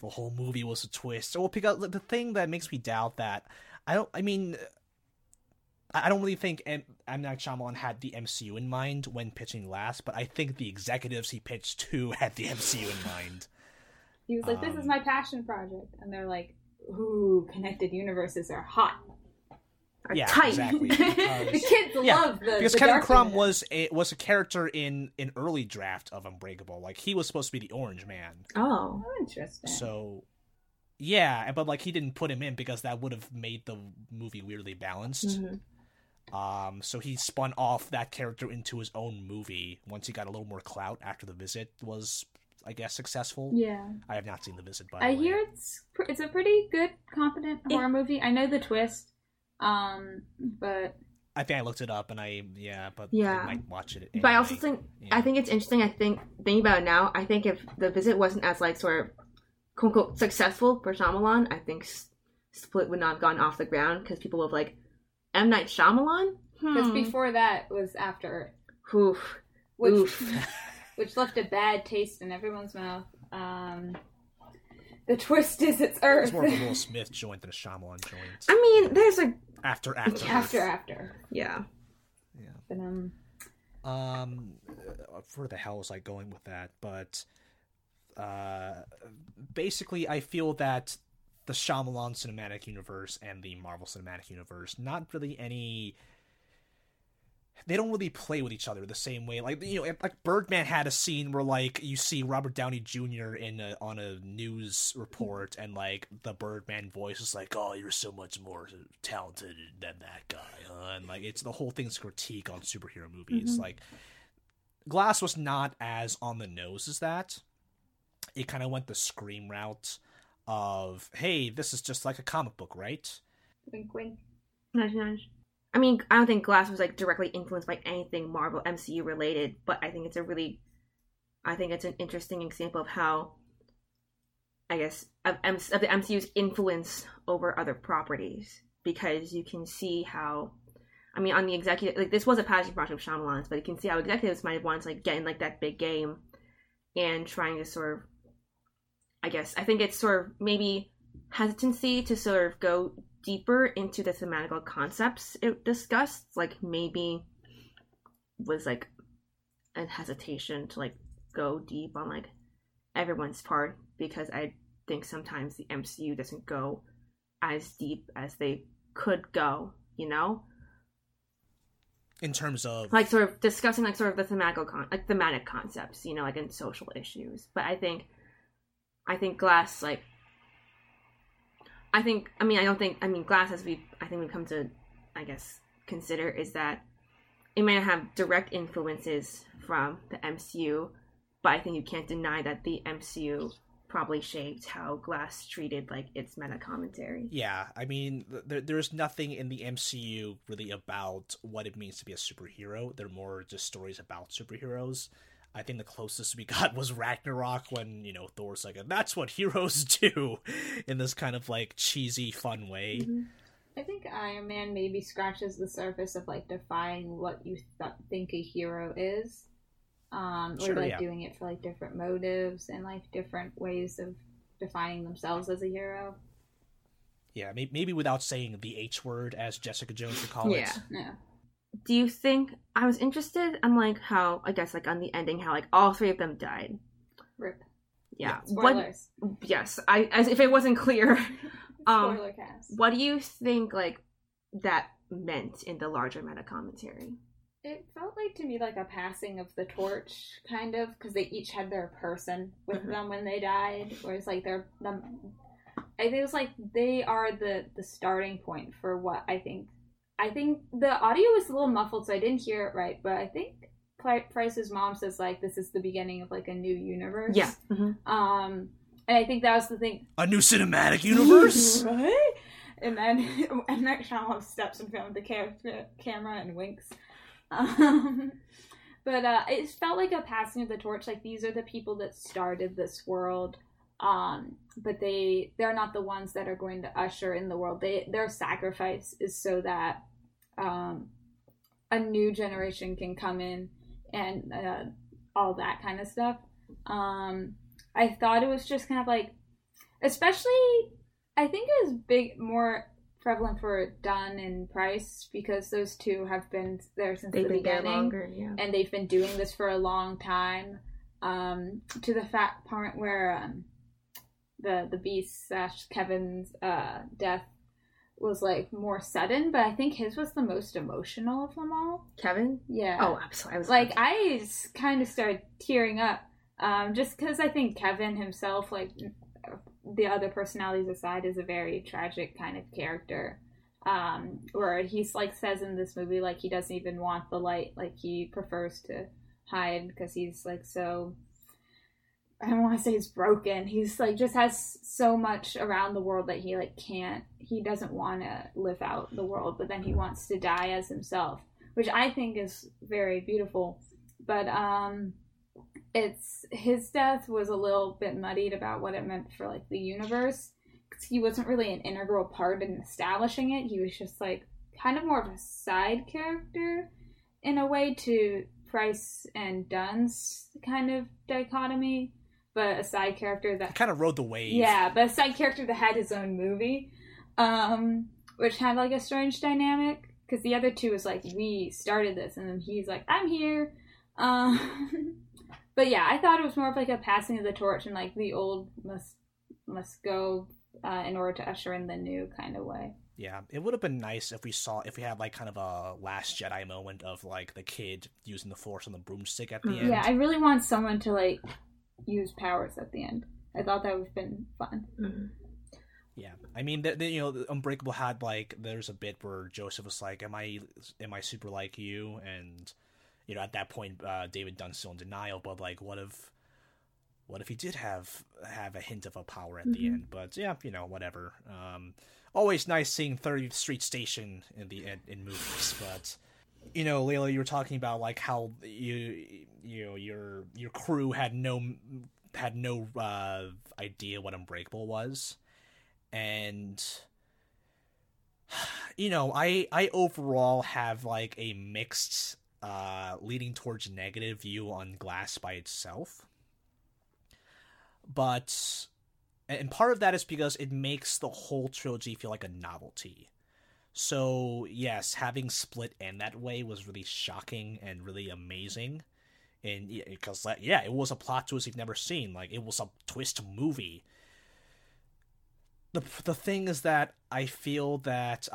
The whole movie was a twist. So we'll pick up the thing that makes me doubt that. I don't really think M. Night Shyamalan had the MCU in mind when pitching last, but I think the executives he pitched to had the MCU in mind. He was like, this is my passion project. And they're like, ooh, connected universes are hot. Yeah, tight. Exactly. Because, the kids love the because the Kevin Crumb was a character in an early draft of Unbreakable. Like, he was supposed to be the Orange Man. Oh, interesting. So, yeah, but like he didn't put him in because that would have made the movie weirdly balanced. Mm-hmm. So he spun off that character into his own movie once he got a little more clout after The Visit was, I guess, successful. Yeah. I have not seen The Visit, by the way. I hear it's a pretty good, competent horror movie. I know the twist. But I think I looked it up and I might watch it. But I also think, I think it's interesting. I think, thinking about it now, I think if The Visit wasn't as like sort of quote unquote successful for Shyamalan, I think Split would not have gone off the ground because people would have like, M. Night Shyamalan? Because before that was After Earth. Which left a bad taste in everyone's mouth. The twist is it's Earth. It's more of a Will Smith joint than a Shyamalan joint. I mean, there's a... After. Yeah. But, where the hell was I going with that? But basically, I feel that the Shyamalan Cinematic Universe and the Marvel Cinematic Universe, not really any... They don't really play with each other the same way. Like, you know, like Birdman had a scene where like you see Robert Downey Jr. on a news report, and like the Birdman voice is like, "Oh, you're so much more talented than that guy," and like it's the whole thing's critique on superhero movies. Mm-hmm. Like, Glass was not as on the nose as that. It kind of went the Scream route of, "Hey, this is just like a comic book, right?" Wink, wink. Nudge, nudge. I mean, I don't think Glass was like directly influenced by anything Marvel MCU related, but I think it's an interesting example of how, I guess, of the MCU's influence over other properties, because you can see how, I mean, on the executive, like this was a passion project of Shyamalan's, but you can see how executives might have wanted to like get in like that big game, and trying to sort of, I guess, I think it's sort of maybe hesitancy to sort of go deeper into the thematical concepts it discussed, like maybe was like a hesitation to like go deep on like everyone's part, because I think sometimes the MCU doesn't go as deep as they could go, you know? In terms of like sort of discussing like sort of the thematic concepts, you know, like in social issues. But I think Glass, like, Glass, as we've come to, I guess, consider, is that it may not have direct influences from the MCU, but I think you can't deny that the MCU probably shaped how Glass treated, like, its meta-commentary. Yeah, I mean, there's nothing in the MCU really about what it means to be a superhero. They're more just stories about superheroes. I think the closest we got was Ragnarok, when, you know, Thor's like, "That's what heroes do," in this kind of like cheesy, fun way. Mm-hmm. I think Iron Man maybe scratches the surface of like defying what you think a hero is, doing it for like different motives and like different ways of defining themselves as a hero. Yeah, maybe without saying the H word, as Jessica Jones would call it. Yeah. Do you think, I was interested in like how, I guess like on the ending, how like all three of them died. RIP. Yeah. Spoilers. As if it wasn't clear. Spoiler cast. What do you think like that meant in the larger meta commentary? It felt like to me like a passing of the torch, kind of, because they each had their person with them when they died, or it's like I think it was like they are the starting point for what I think. I think the audio was a little muffled, so I didn't hear it right, but I think Price's mom says, like, this is the beginning of, like, a new universe. Yeah. Mm-hmm. And I think that was the thing. A new cinematic universe? Right? And then M. Night Shyamalan steps in front of the camera and winks. But it felt like a passing of the torch. Like, these are the people that started this world. But they're not the ones that are going to usher in the world. Their sacrifice is so that a new generation can come in and all that kind of stuff. I thought it was just kind of like, especially, I think it was more prevalent for Dunn and Price, because those two have been there since the beginning. Longer, yeah. And they've been doing this for a long time, to the fact point where the Beast / Kevin's death was like more sudden, but I think his was the most emotional of them all. Kevin? Yeah. Oh, absolutely. I was like, I just kind of started tearing up, just because I think Kevin himself, like the other personalities aside, is a very tragic kind of character. Where he's like says in this movie, like he doesn't even want the light, like he prefers to hide because he's like so. I don't want to say he's broken. He's like just has so much around the world that he like can't. He doesn't want to live out the world, but then he wants to die as himself, which I think is very beautiful. But it's his death was a little bit muddied about what it meant for like the universe. Cause he wasn't really an integral part in establishing it. He was just like kind of more of a side character in a way to Price and Dunn's kind of dichotomy. But a side character that... I kind of rode the wave. Yeah, but a side character that had his own movie, which had, like, a strange dynamic. Because the other two was like, we started this, and then he's like, I'm here. But yeah, I thought it was more of, like, a passing of the torch and, like, the old must go in order to usher in the new kind of way. Yeah, it would have been nice if we had like kind of a Last Jedi moment of, like, the kid using the Force on the broomstick at the end. Yeah, I really want someone to, like... use powers at the end. I thought that would have been fun. Mm-hmm. Yeah, I mean, you know, Unbreakable had, like, there's a bit where Joseph was like, "Am I super like you?" And, you know, at that point, David Dunn's still in denial. But, like, what if he did have a hint of a power at mm-hmm. the end? But yeah, you know, whatever. Always nice seeing 30th Street Station in movies, but. You know, Layla, you were talking about, like, how you know, your crew had no idea what Unbreakable was, and you know, I overall have, like, a mixed, leading towards negative view on Glass by itself, but and part of that is because it makes the whole trilogy feel like a novelty. So, yes, having Split end that way was really shocking and really amazing. And because, yeah, it was a plot twist you've never seen. Like, it was a twist movie. The thing is that I feel that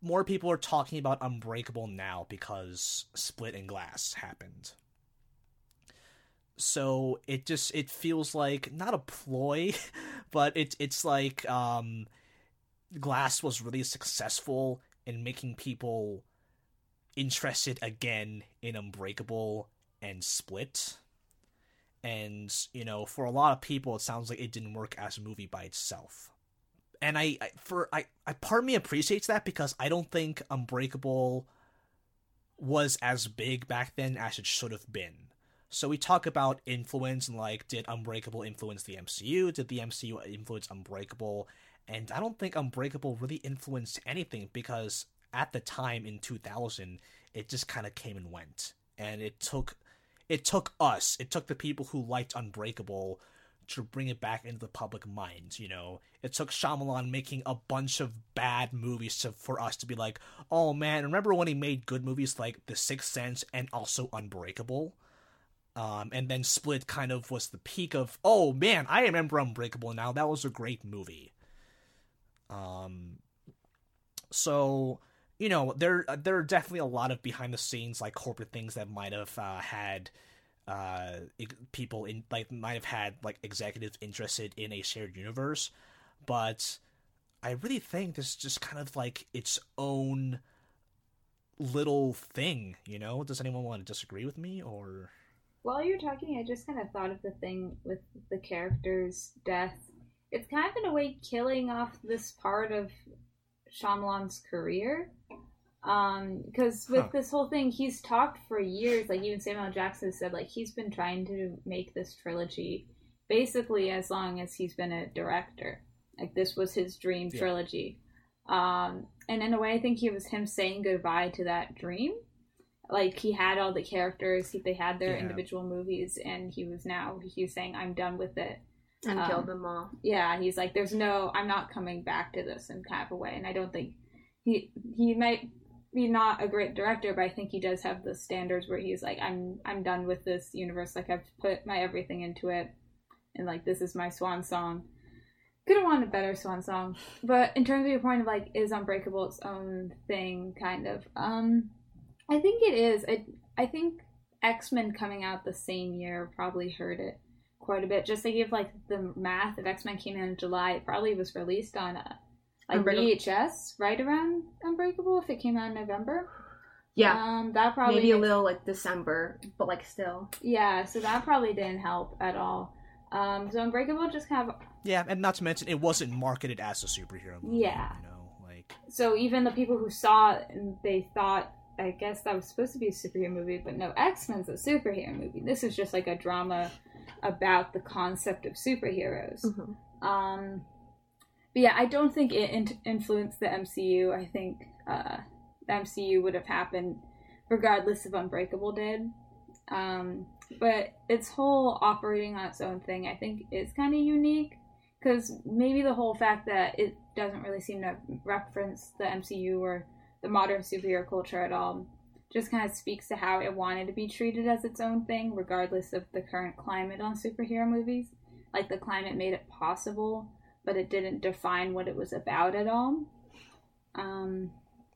more people are talking about Unbreakable now because Split and Glass happened. So it feels like, not a ploy, but it's like... Glass was really successful in making people interested again in Unbreakable and Split. And, you know, for a lot of people, it sounds like it didn't work as a movie by itself. And I part of me appreciates that because I don't think Unbreakable was as big back then as it should have been. So we talk about influence and, like, did Unbreakable influence the MCU? Did the MCU influence Unbreakable? And I don't think Unbreakable really influenced anything because at the time in 2000, it just kind of came and went. And it took the people who liked Unbreakable to bring it back into the public mind, you know. It took Shyamalan making a bunch of bad movies for us to be like, oh man, remember when he made good movies like The Sixth Sense and also Unbreakable? And then Split kind of was the peak of, oh man, I remember Unbreakable now, that was a great movie. So, you know, there are definitely a lot of behind the scenes, like, corporate things that might have had executives interested in a shared universe, but I really think this is just kind of like its own little thing, you know? Does anyone want to disagree with me, or? While you're talking, I just kind of thought of the thing with the character's death. It's kind of, in a way, killing off this part of Shyamalan's career. Because with this whole thing, he's talked for years, like, even Samuel Jackson said, like, he's been trying to make this trilogy basically as long as he's been a director. Like, this was his dream trilogy. And in a way, I think it was him saying goodbye to that dream. Like, he had all the characters, they had their individual movies, and he's saying, I'm done with it. And killed them all. Yeah, he's like, I'm not coming back to this in kind of a way. And I don't think, he might be not a great director, but I think he does have the standards where he's like, I'm done with this universe. Like, I've put my everything into it. and like, this is my swan song. Could have wanted a better swan song, but in terms of your point of like, is Unbreakable its own thing, kind of? I think it is. I think X-Men coming out the same year probably hurt it quite a bit. Just to give like the math, if X-Men came out in July, it probably was released on like VHS right around Unbreakable. If it came out in November, yeah, that probably maybe a little like December, but like still, yeah. So that probably didn't help at all. So Unbreakable just kind of. Yeah, and not to mention, it wasn't marketed as a superhero movie. Yeah. You know, like... So even the people who saw it, they thought, I guess that was supposed to be a superhero movie, but no, X-Men's a superhero movie. This is just like a drama about the concept of superheroes. Mm-hmm. But yeah, I don't think it influenced the MCU. I think the MCU would have happened regardless if Unbreakable did. But its whole operating on its own thing, I think, is kind of unique. Because maybe the whole fact that it doesn't really seem to reference the MCU or the modern superhero culture at all just kind of speaks to how it wanted to be treated as its own thing, regardless of the current climate on superhero movies. Like, the climate made it possible, but it didn't define what it was about at all.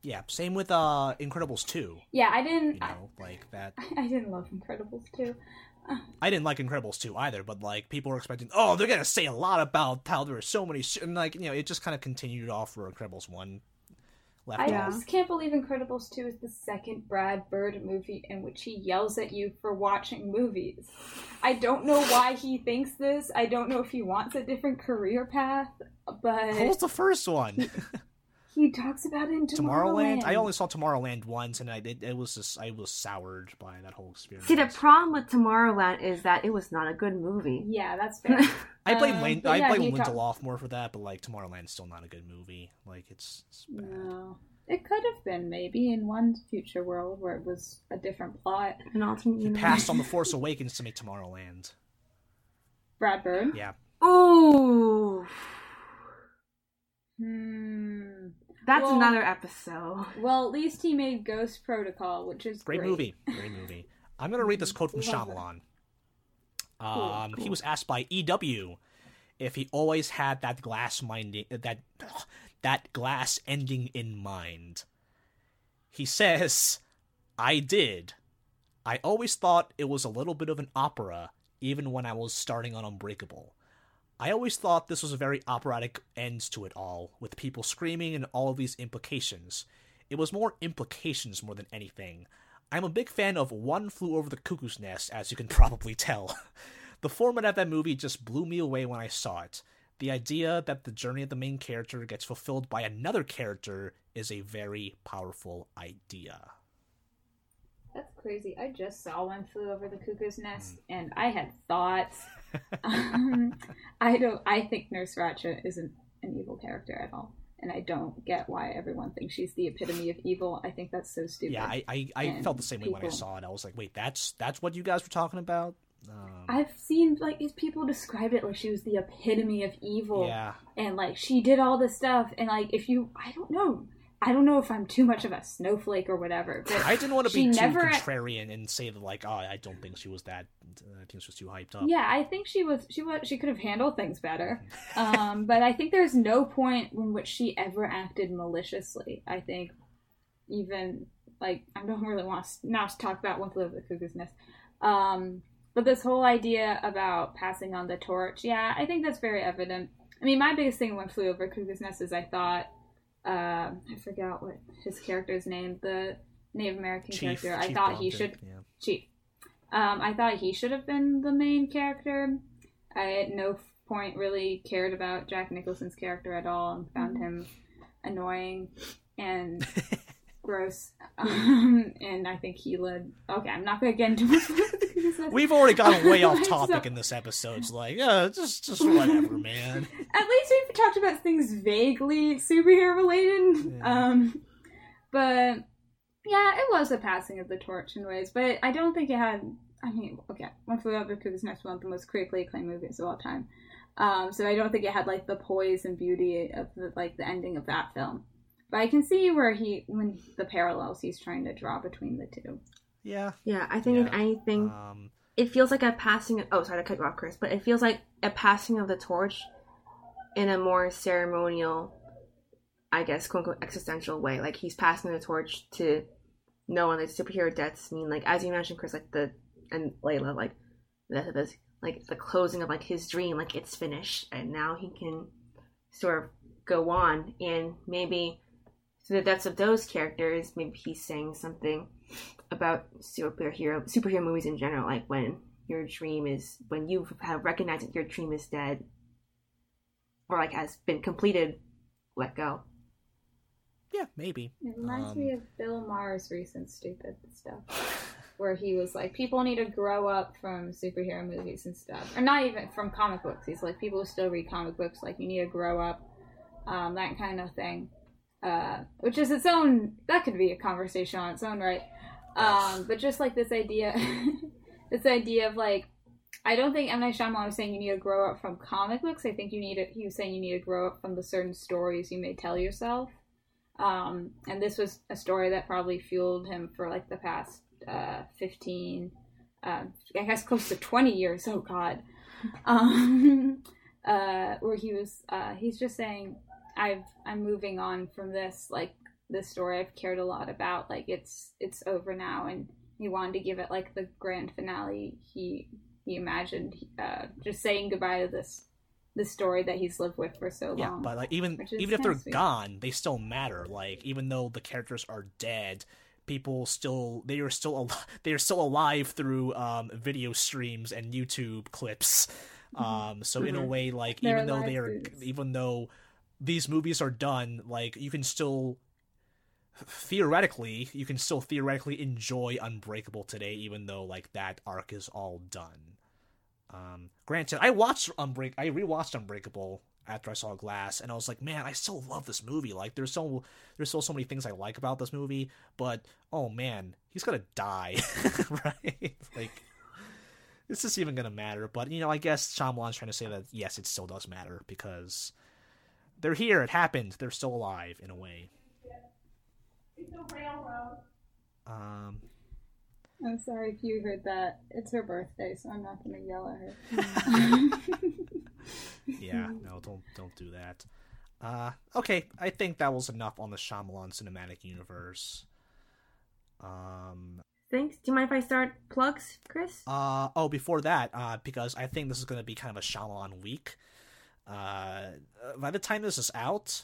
Yeah, same with Incredibles 2. Yeah, I didn't... You know, like that... I didn't love Incredibles 2. I didn't like Incredibles 2 either, but, like, people were expecting, oh, they're gonna say a lot about how there are so many... And, like, you know, it just kind of continued off where Incredibles 1 left off. I just can't believe Incredibles 2 is the second Brad Bird movie in which he yells at you for watching movies. I don't know why he thinks this. I don't know if he wants a different career path, but... What was the first one? He talks about it in Tomorrowland. I only saw Tomorrowland once, and I was soured by that whole experience. See, the problem with Tomorrowland is that it was not a good movie. Yeah, that's fair. I blame Lindelof more for that, but like Tomorrowland's still not a good movie. Like it's bad. No, it could have been maybe in one future world where it was a different plot. And often he passed on The Force Awakens to make Tomorrowland. Brad Bird. Yeah. Oh. That's another episode. Well, at least he made Ghost Protocol, which is great. Great movie. I'm going to read this quote from Shyamalan. Cool. He was asked by EW if he always had that glass ending in mind. He says, "I did. I always thought it was a little bit of an opera, even when I was starting on Unbreakable. I always thought this was a very operatic end to it all, with people screaming and all of these implications. It was more implications more than anything. I'm a big fan of One Flew Over the Cuckoo's Nest, as you can probably tell. The format of that movie just blew me away when I saw it. The idea that the journey of the main character gets fulfilled by another character is a very powerful idea." That's crazy. I just saw One Flew Over the Cuckoo's Nest, and I had thoughts. I think Nurse Ratched isn't an evil character at all, and I don't get why everyone thinks she's the epitome of evil. I think that's so stupid. Yeah, I felt the same way when I saw it. I was like, wait, that's what you guys were talking about? I've seen like people described it like she was the epitome of evil, yeah, and like she did all this stuff, and like I don't know if I'm too much of a snowflake or whatever, but I didn't want to be too contrarian and say that, like, oh, I don't think she was that. I think she was too hyped up. Yeah, I think she could have handled things better. But I think there's no point in which she ever acted maliciously. I think even, like, I don't really want to now talk about One Flew Over the Cuckoo's Nest. But this whole idea about passing on the torch, yeah, I think that's very evident. I mean, my biggest thing when Flew Over Cuckoo's Nest is I thought, I forgot what his character's name, the Native American character. I thought he should have been the main character. I at no point really cared about Jack Nicholson's character at all and found him annoying and gross. And I think he led... Okay, I'm not going to get into this. We've already gotten way off topic in this episode. It's like, just whatever, man. At least we've talked about things vaguely superhero related. Yeah. But yeah, it was a passing of the torch in ways, but I don't think it had... I mean, okay, One Flew Over the Cuckoo's Nest, one of the most critically acclaimed movies of all time. So I don't think it had like the poise and beauty of the ending of that film. But I can see where the parallels he's trying to draw between the two. Yeah. Yeah, I think if anything, it feels like a passing... Oh, sorry to cut you off, Chris. But it feels like a passing of the torch in a more ceremonial, I guess, quote-unquote, existential way. Like, he's passing the torch to no one. Like, superhero deaths mean, like, as you mentioned, Chris, like, the... And Layla, like, this, like, the closing of, like, his dream. Like, it's finished. And now he can sort of go on. And maybe through the deaths of those characters, maybe he's saying something about superhero movies in general, like when you have recognized that your dream is dead, or like has been completed, let go. Yeah, maybe. It reminds me of Bill Maher's recent stupid stuff, where he was like, people need to grow up from superhero movies and stuff, or not even from comic books. He's like, people still read comic books, like you need to grow up, that kind of thing. Which is its own, that could be a conversation on its own, right? But just like this idea of like, I don't think M. Night Shyamalan was saying you need to grow up from comic books. I think he was saying you need to grow up from the certain stories you may tell yourself. And this was a story that probably fueled him for like the past 15, I guess close to 20 years. Oh God. Where he was, he's just saying, I'm moving on from this, like, this story I've cared a lot about, like, it's over now, and he wanted to give it, like, the grand finale he imagined, just saying goodbye to this story that he's lived with for so long. Yeah, but, like, even if they're gone, they still matter, like, even though the characters are dead, they are still alive through video streams and YouTube clips, so in a way, like, even though these movies are done, like, you can still theoretically enjoy Unbreakable today, even though, like, that arc is all done. Granted, I rewatched Unbreakable after I saw Glass, and I was like, man, I still love this movie. Like, there's so many things I like about this movie, but, oh, man, he's gonna die, right? Like, is this even gonna matter? But, you know, I guess Shyamalan's trying to say that, yes, it still does matter, because... they're here. It happened. They're still alive in a way. I'm sorry if you heard that. It's her birthday, so I'm not going to yell at her. Yeah, no, don't do that. Okay, I think that was enough on the Shyamalan Cinematic Universe. Thanks. Do you mind if I start plugs, Chris? Before that, because I think this is going to be kind of a Shyamalan week. By the time this is out,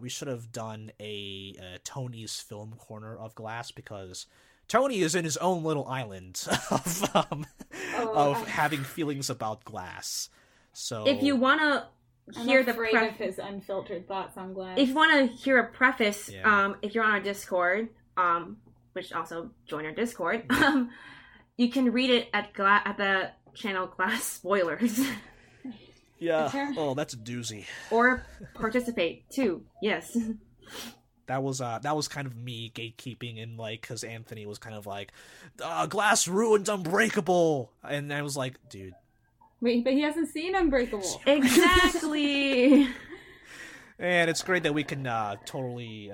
we should have done a Tony's film corner of Glass, because Tony is in his own little island of having feelings about Glass. So if you want to hear the preface of his unfiltered thoughts on Glass, if you want to hear a preface, yeah. If you're on our Discord, which also join our Discord, you can read it at the channel Glass Spoilers. Yeah. Oh, that's a doozy. Or participate too. Yes. That was kind of me gatekeeping, and like, because Anthony was kind of like, Glass ruined Unbreakable, and I was like, dude. Wait, but he hasn't seen Unbreakable. Exactly. And it's great that we can totally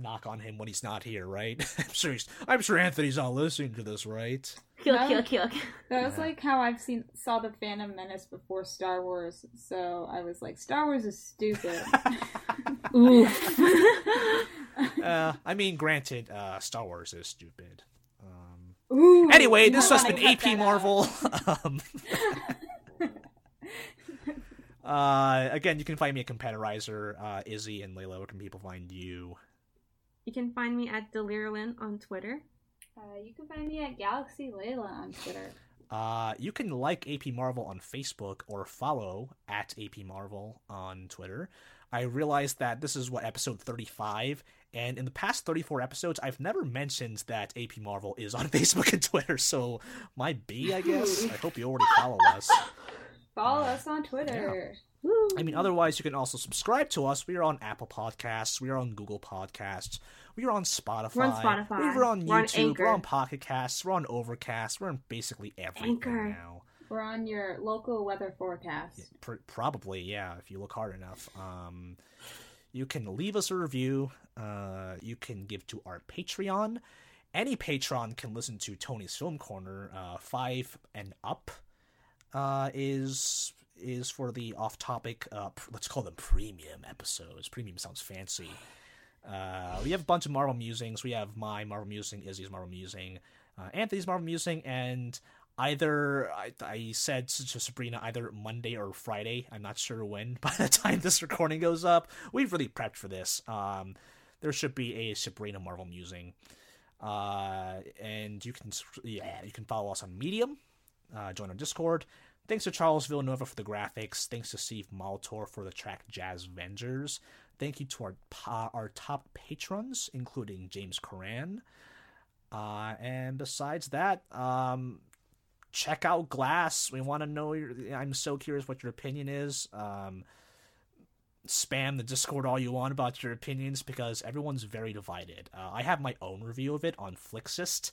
knock on him when he's not here, right? I'm sure Anthony's not listening to this, right? Kill. That was like how I've saw the Phantom Menace before Star Wars, so I was like, Star Wars is stupid. Ooh. I mean, granted, Star Wars is stupid. Ooh, anyway, this has been AP Marvel. Again, you can find me at Competitorizer, Izzy and Layla. Where can people find you? You can find me at Delirolin on Twitter. You can find me at Galaxy Layla on Twitter. You can like AP Marvel on Facebook or follow at AP Marvel on Twitter. I realized that this is episode 35, and in the past 34 episodes, I've never mentioned that AP Marvel is on Facebook and Twitter. So my B, I guess. I hope you already follow us. Follow us on Twitter. Yeah. Woo. I mean, otherwise, you can also subscribe to us. We are on Apple Podcasts. We are on Google Podcasts. We are on Spotify. We're on Spotify. We're on YouTube. We're on Pocket Casts. We're on Overcast. We're on basically everything now. We're on your local weather forecast. Yeah, probably, yeah, if you look hard enough. You can leave us a review. You can give to our Patreon. Any patron can listen to Tony's Film Corner. 5 and up is for the off-topic, let's call them premium episodes. Premium sounds fancy. We have a bunch of Marvel musings. We have my Marvel musing, Izzy's Marvel musing, Anthony's Marvel musing, and either I said to Sabrina either Monday or Friday. I'm not sure when. By the time this recording goes up, we've really prepped for this. There should be a Sabrina Marvel musing, and you can follow us on Medium, join our Discord. Thanks to Charles Villanueva for the graphics. Thanks to Steve Maltor for the track Jazz Avengers. Thank you to our top patrons, including James Coran. And besides that, check out Glass. We want to know I'm so curious what your opinion is. Spam the Discord all you want about your opinions because everyone's very divided. I have my own review of it on Flixist.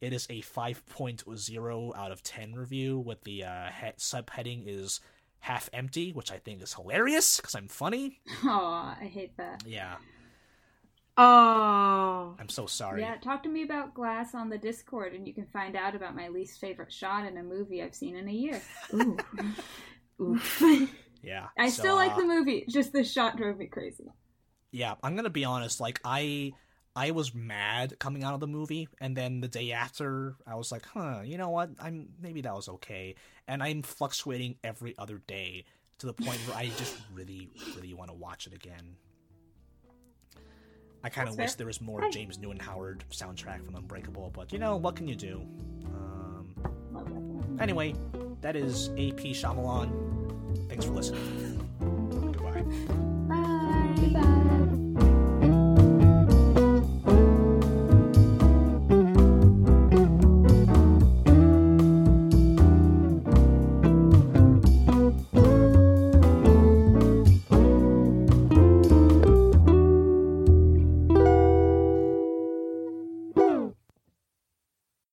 It is a 5.0 out of 10 review with the subheading is half empty, which I think is hilarious because I'm funny. Oh, I hate that. Yeah. Oh. I'm so sorry. Yeah, talk to me about Glass on the Discord and you can find out about my least favorite shot in a movie I've seen in a year. Ooh. Ooh. Yeah. I still like the movie, just this shot drove me crazy. Yeah, I'm going to be honest, like I was mad coming out of the movie, and then the day after, I was like, you know what, maybe that was okay. And I'm fluctuating every other day to the point where I just really, really want to watch it again. I kind of wish there was more James Newton Howard soundtrack from Unbreakable, but you know, what can you do? Anyway, that is AP Shyamalan. Thanks for listening. Goodbye.